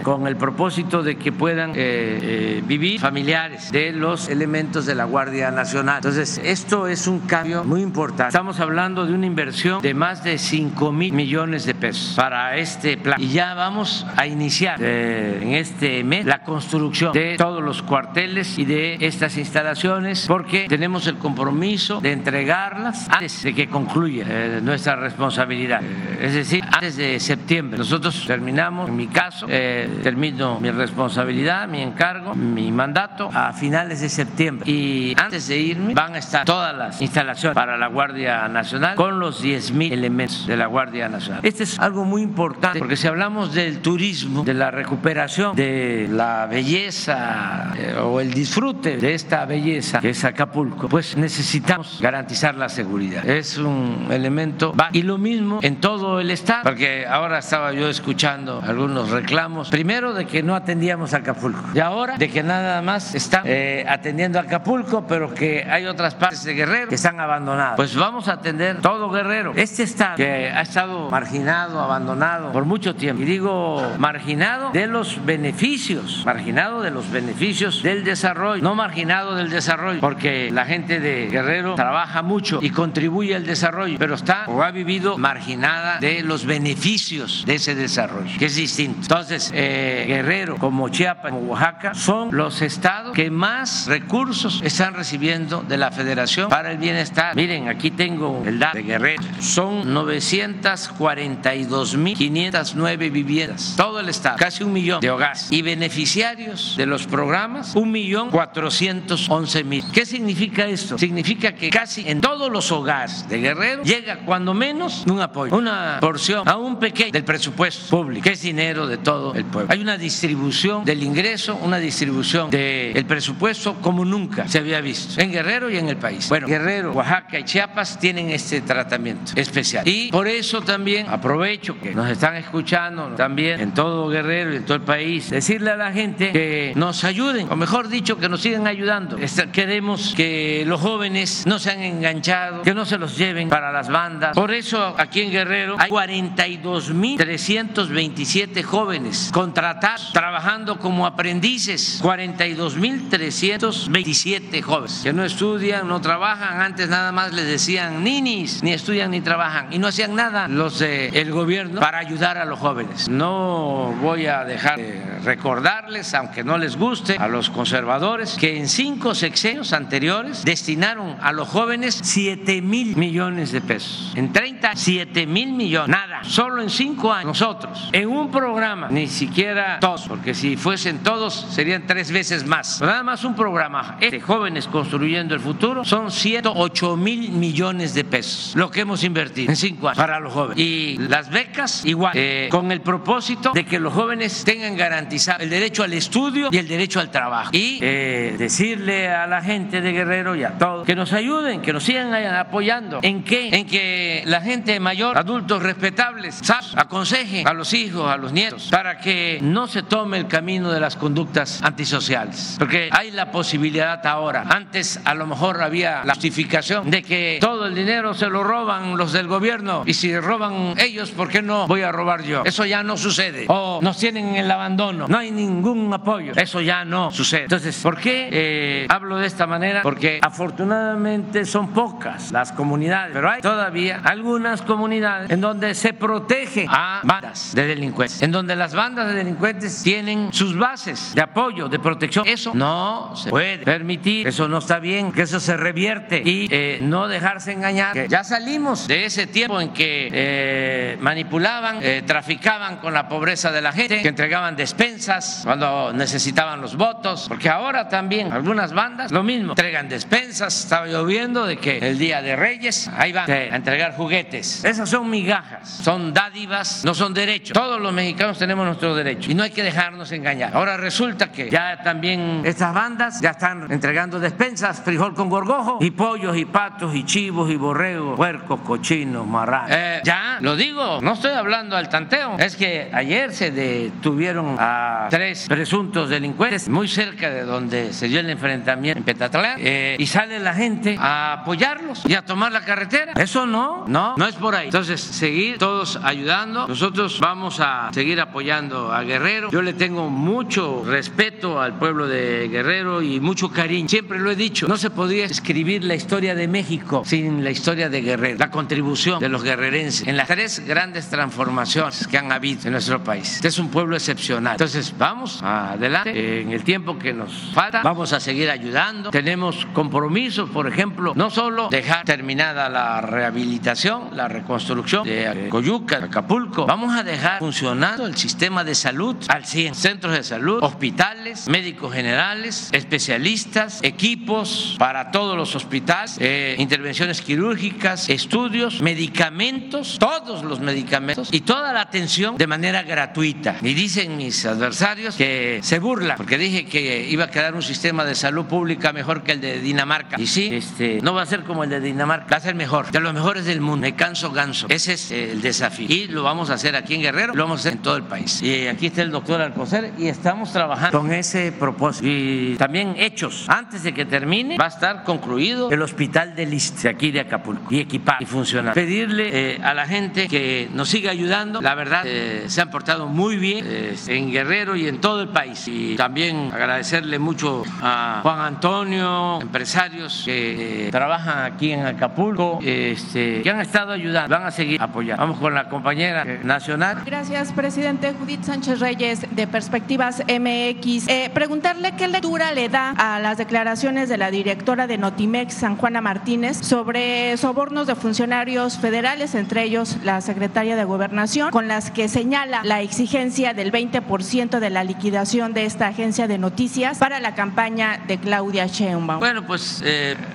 con el propósito de que puedan vivir familiares de los elementos de la Guardia Nacional. Entonces, esto es un cambio muy importante. Estamos hablando de una inversión de más de 5,000 millones de pesos para este plan. Y ya vamos a iniciar en este mes la construcción de todos los cuarteles y de estas instalaciones porque tenemos el compromiso de entregarlas antes de que concluya nuestra responsabilidad. Es decir, antes de septiembre. Nosotros terminamos, en mi caso, termino mi responsabilidad, mi encargo, mi mandato. contrato a finales de septiembre y antes de irme van a estar todas las instalaciones para la Guardia Nacional con los 10.000 elementos de la Guardia Nacional. Este es algo muy importante porque si hablamos del turismo, de la recuperación de la belleza o el disfrute de esta belleza que es Acapulco, pues necesitamos garantizar la seguridad. Es un elemento y lo mismo en todo el estado, porque ahora estaba yo escuchando algunos reclamos, primero de que no atendíamos a Acapulco y ahora de que nada más están atendiendo a Acapulco, pero que hay otras partes de Guerrero que están abandonadas. Pues vamos a atender todo Guerrero, este estado que ha estado marginado, abandonado por mucho tiempo, y digo marginado de los beneficios, marginado de los beneficios del desarrollo, no marginado del desarrollo, porque la gente de Guerrero trabaja mucho y contribuye al desarrollo, pero está o ha vivido marginada de los beneficios de ese desarrollo, que es distinto. Entonces, Guerrero, como Chiapas, como Oaxaca, son los estados que más recursos están recibiendo de la Federación para el Bienestar. Miren, aquí tengo el dato de Guerrero. Son 942.509 viviendas, todo el estado, casi 1 millón de hogares, y beneficiarios de los programas 1.411.000. ¿Qué significa esto? Significa que casi en todos los hogares de Guerrero llega cuando menos un apoyo, una porción aún pequeña del presupuesto público, que es dinero de todo el pueblo. Hay una distribución del ingreso, una distribución del presupuesto como nunca se había visto en Guerrero y en el país. Bueno, Guerrero, Oaxaca y Chiapas tienen este tratamiento especial, y por eso también aprovecho que nos están escuchando también en todo Guerrero y en todo el país, decirle a la gente que nos ayuden, o mejor dicho, que nos sigan ayudando. Queremos que los jóvenes no sean enganchados, que no se los lleven para las bandas. Por eso aquí en Guerrero hay 42.327 jóvenes contratados trabajando como aprendices, 42.327 jóvenes que no estudian, no trabajan. Antes nada más les decían ninis, ni estudian ni trabajan, y no hacían nada los del gobierno para ayudar a los jóvenes. No voy a dejar de recordarles, aunque no les guste a los conservadores, que en 5 sexenios anteriores destinaron a los jóvenes 7 mil millones de pesos. En 30, 7 mil millones, nada, solo en 5 años. Nosotros, en un programa, ni siquiera todos, porque si fuesen todos serían 3 veces más, pero nada más un programa, este Jóvenes Construyendo el Futuro, son 108 mil millones de pesos lo que hemos invertido en 5 años para los jóvenes. Y las becas igual, con el propósito de que los jóvenes tengan garantizado el derecho al estudio y el derecho al trabajo. Y decirle a la gente de Guerrero y a todos que nos ayuden, que nos sigan apoyando. ¿En qué? En que la gente mayor, adultos respetables, aconsejen a los hijos, a los nietos, para que no se tome el camino de las conductas antisociales, porque hay la posibilidad ahora. Antes a lo mejor había la justificación de que todo el dinero se lo roban los del gobierno, y si roban ellos, ¿por qué no voy a robar yo? Eso ya no sucede. O nos tienen en el abandono, no hay ningún apoyo, eso ya no sucede. Entonces, ¿por qué hablo de esta manera? Porque afortunadamente son pocas las comunidades, pero hay todavía algunas comunidades en donde se protege a bandas de delincuentes, en donde las bandas de delincuentes tienen sus bases de apoyo, de protección. Eso no se puede permitir, eso no está bien, que eso se revierte, y no dejarse engañar, que ya salimos de ese tiempo en que manipulaban, traficaban con la pobreza de la gente, que entregaban despensas cuando necesitaban los votos, porque ahora también algunas bandas lo mismo, entregan despensas. Estaba yo viendo de que el día de Reyes ahí van a entregar juguetes. Esas son migajas, son dádivas, no son derechos. Todos los mexicanos tenemos nuestros derechos y no hay que dejarnos engañar. Ahora resulta que ya también estas bandas ya están entregando despensas, frijol con gorgojo, y pollos y patos y chivos y borregos, puercos, cochinos, marranos. Ya lo digo, no estoy hablando al tanteo. Es que ayer se detuvieron a 3 presuntos delincuentes muy cerca de donde se dio el enfrentamiento en Petatlán, y sale la gente a apoyarlos y a tomar la carretera. Eso no es por ahí. Entonces, seguir todos ayudando. Nosotros vamos a seguir apoyando a Guerrero. Yo le tengo mucho respeto al pueblo de Guerrero y mucho cariño. Siempre lo he dicho, no se podría escribir la historia de México sin la historia de Guerrero, la contribución de los guerrerenses en las 3 grandes transformaciones que han habido en nuestro país. Este es un pueblo excepcional. Entonces, vamos adelante en el tiempo que nos falta. Vamos a seguir ayudando. Tenemos compromisos, por ejemplo, no solo dejar terminada la rehabilitación, la reconstrucción de Coyuca, Acapulco. Vamos a dejar funcionando el sistema de salud al 100, centros de salud, hospitales, médicos generales, especialistas, equipos para todos los hospitales, intervenciones quirúrgicas, estudios, medicamentos, todos los medicamentos y toda la atención de manera gratuita. Y dicen mis adversarios que se burlan porque dije que iba a quedar un sistema de salud pública mejor que el de Dinamarca. Y sí, no va a ser como el de Dinamarca, va a ser mejor, de los mejores del mundo. Me canso ganso. Ese es el desafío. Y lo vamos a hacer aquí en Guerrero, lo vamos a hacer en todo el país. Y aquí está el doctor Alcocer y estamos trabajando con ese propósito. Y también hechos. Antes de que termine, va a estar concluido el hospital de Issste, aquí de Acapulco, y equipado y funcional. Pedirle a la gente que nos siga ayudando. La verdad, se han portado muy bien en Guerrero y en todo el país. Y también agradecerle mucho a Juan Antonio, empresarios que trabajan aquí en Acapulco, que han estado ayudando, van a seguir apoyando. Vamos con la compañera nacional. Gracias, presidente. Judith Sánchez Reyes, de Perspectivas MX. Preguntarle qué lectura le da a las declaraciones de la directora de Notimex, San Juana Martínez, sobre sobornos de funcionarios federales, entre ellos la secretaria de Gobernación, con las que señala la exigencia del 20% de la liquidación de esta agencia de noticias para la campaña de Claudia Sheinbaum. Bueno, pues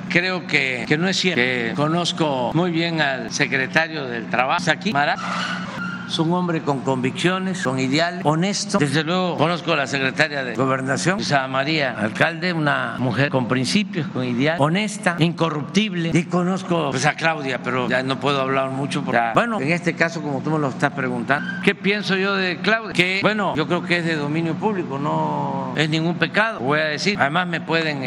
creo que no es cierto. Conozco muy bien al secretario del Trabajo aquí, Mara. Es un hombre con convicciones, con ideales, honesto. Desde luego conozco a la secretaria de Gobernación, Rosa María Alcalde, una mujer con principios, con ideales, honesta, incorruptible. Y conozco pues, a Claudia, pero ya no puedo hablar mucho. Porque, bueno, en este caso, como tú me lo estás preguntando, ¿qué pienso yo de Claudia? Que, bueno, yo creo que es de dominio público, no es ningún pecado, voy a decir. Además me pueden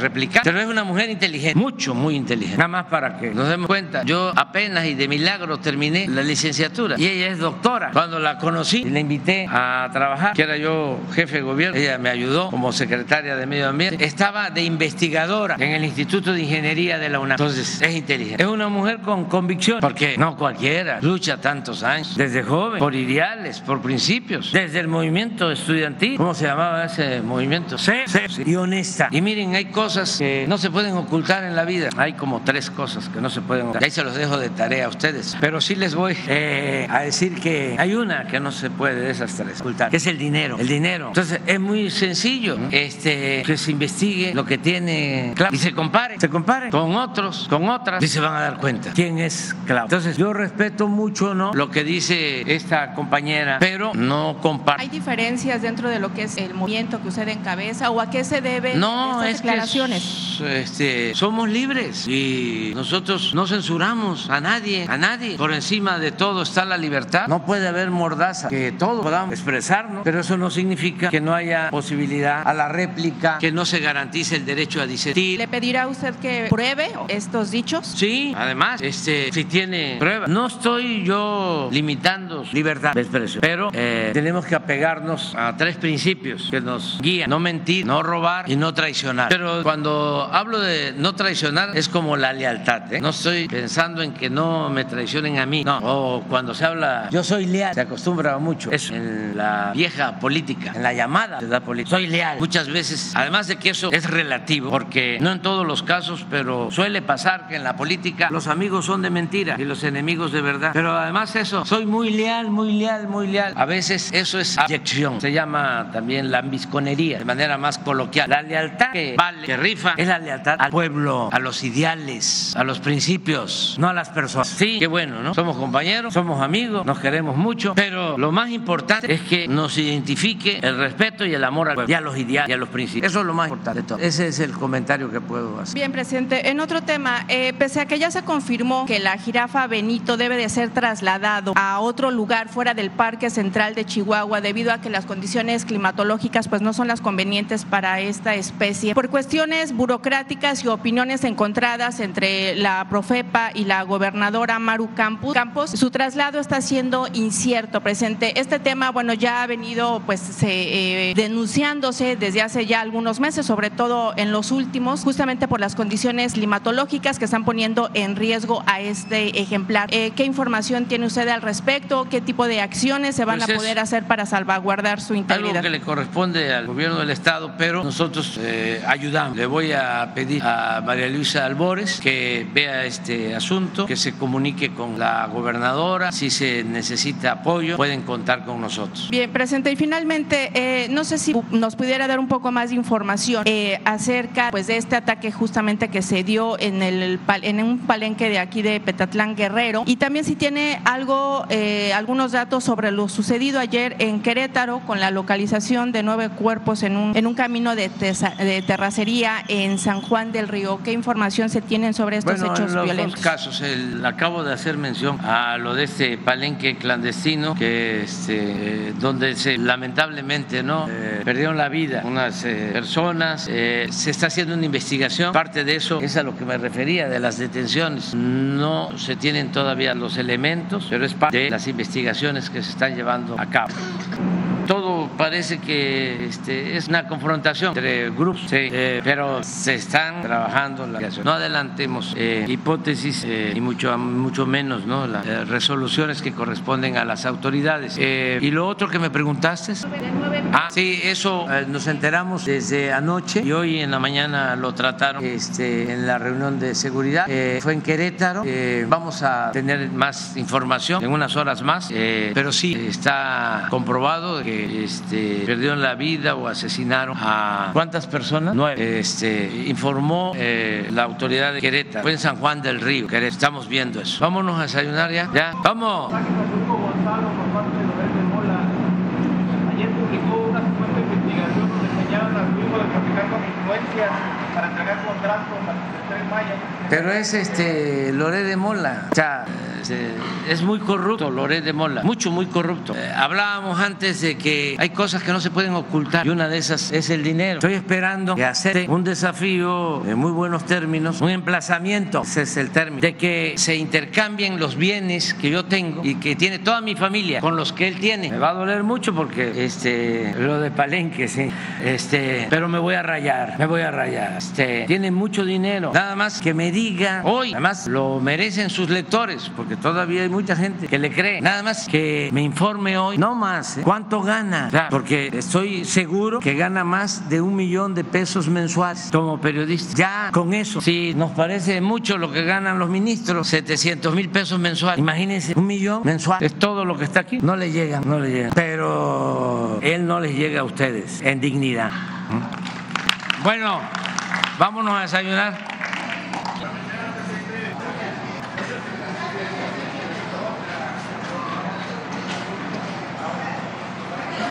replicar. Pero es una mujer inteligente, muy inteligente. Nada más para que nos demos cuenta, yo apenas y de milagro terminé la licenciatura. Y ella es doctora. Cuando la conocí, la invité a trabajar, que era yo jefe de gobierno. Ella me ayudó como secretaria de Medio Ambiente. Estaba de investigadora en el Instituto de Ingeniería de la UNAM. Entonces, es inteligente. Es una mujer con convicción, porque no cualquiera lucha tantos años, desde joven, por ideales, por principios, desde el movimiento estudiantil. ¿Cómo se llamaba ese movimiento? Sí. Y honesta. Y miren, hay cosas que no se pueden ocultar en la vida. Hay como 3 cosas que no se pueden ocultar. Ahí se los dejo de tarea a ustedes. Pero sí les voy a decir que hay una que no se puede de esas 3 ocultar, que es el dinero. Entonces es muy sencillo que se investigue lo que tiene Clau y se compare con otros, con otras, y se van a dar cuenta quién es Clau. Entonces yo respeto mucho lo que dice esta compañera, pero no comparto. ¿Hay diferencias dentro de lo que es el movimiento que usted encabeza o a qué se debe estas declaraciones? Somos libres y nosotros no censuramos a nadie. Por encima de todo está la libertad, no puede haber mordaza, que todos podamos expresarnos, pero eso no significa que no haya posibilidad a la réplica, que no se garantice el derecho a disentir. ¿Le pedirá usted que pruebe estos dichos? Sí, además, si tiene pruebas. No estoy yo limitando libertad de expresión, pero tenemos que apegarnos a 3 principios que nos guían: no mentir, no robar y no traicionar. Pero cuando hablo de no traicionar es como la lealtad, no estoy pensando en que no me traicionen a mí, no, o cuando se habla, yo soy leal, se acostumbra mucho eso en la vieja política, en la llamada de la política, soy leal, muchas veces, además de que eso es relativo, porque no en todos los casos, pero suele pasar que en la política los amigos son de mentira y los enemigos de verdad, pero además eso, soy muy leal, a veces eso es abyección, se llama también la ambisconería, de manera más coloquial. La lealtad que vale, que rifa, es la lealtad al pueblo, a los ideales, a los principios, no a las personas. Sí, qué bueno, ¿no? Somos compañeros, somos amigos, nos queremos mucho, pero lo más importante es que nos identifique el respeto y el amor al pueblo, y a los ideales y a los principios. Eso es lo más importante de todo. Ese es el comentario que puedo hacer. Bien, presidente, en otro tema, pese a que ya se confirmó que la jirafa Benito debe de ser trasladado a otro lugar fuera del Parque Central de Chihuahua debido a que las condiciones climatológicas pues no son las convenientes para esta especie, por cuestiones burocráticas y opiniones encontradas entre la Profepa y la gobernadora Maru Campos, su traslado está siendo incierto, presidente. Este tema, bueno, ya ha venido pues denunciándose desde hace ya algunos meses, sobre todo en los últimos, justamente por las condiciones climatológicas que están poniendo en riesgo a este ejemplar. ¿Qué información tiene usted al respecto? ¿Qué tipo de acciones se van a poder hacer para salvaguardar su integridad? Algo que le corresponde al gobierno del estado, pero nosotros ayudamos. Le voy a pedir a María Luisa Albores que vea este asunto, que se comunique con la gobernadora, si se se necesita apoyo, pueden contar con nosotros. Bien, presidente, y finalmente, no sé si nos pudiera dar un poco más de información acerca de este ataque justamente que se dio en un palenque de aquí de Petatlán, Guerrero, y también si tiene algo, algunos datos sobre lo sucedido ayer en Querétaro con la localización de 9 cuerpos en un camino de terracería en San Juan del Río. ¿Qué información se tienen sobre estos hechos violentos? En los dos casos, acabo de hacer mención a lo de este palenque clandestino que donde se lamentablemente perdieron la vida unas personas. Se está haciendo una investigación, parte de eso es a lo que me refería de las detenciones. No se tienen todavía los elementos, pero es parte de las investigaciones que se están llevando a cabo. Todo parece que es una confrontación entre grupos, pero se están trabajando la investigación. No adelantemos hipótesis y mucho menos las resoluciones que corresponden a las autoridades. Y lo otro que me preguntaste, sí, eso nos enteramos desde anoche y hoy en la mañana lo trataron en la reunión de seguridad. Fue en Querétaro. Vamos a tener más información en unas horas más, pero sí está comprobado que perdieron la vida o asesinaron a ¿cuántas personas? 9. Informó la autoridad de Querétaro. Fue en San Juan del Río, Querétaro. Estamos viendo eso. Vámonos a desayunar ya. Ya. Vamos. Ayer publicó una supuesta investigación donde señalan al grupo de traficar con influencias para entregar contratos a los 3 mayas. Pero es Loré de Mola. O sea, es muy corrupto Loré de Mola, muy corrupto. Hablábamos antes de que hay cosas que no se pueden ocultar y una de esas es el dinero. Estoy esperando que acepte un desafío en muy buenos términos, un emplazamiento, ese es el término, de que se intercambien los bienes que yo tengo y que tiene toda mi familia con los que él tiene. Me va a doler mucho porque lo de palenque, sí, pero me voy a rayar. Tiene mucho dinero, nada más que me diga hoy, además lo merecen sus lectores porque todavía hay mucha gente que le cree, nada más que me informe hoy, no más, cuánto gana, porque estoy seguro que gana más de $1 millón de pesos mensuales como periodista. Ya con eso, si nos parece mucho lo que ganan los ministros, $700,000 pesos mensuales, imagínense, $1 millón mensual, es todo lo que está aquí, no le llegan, pero él no les llega a ustedes en dignidad. Bueno, vámonos a desayunar.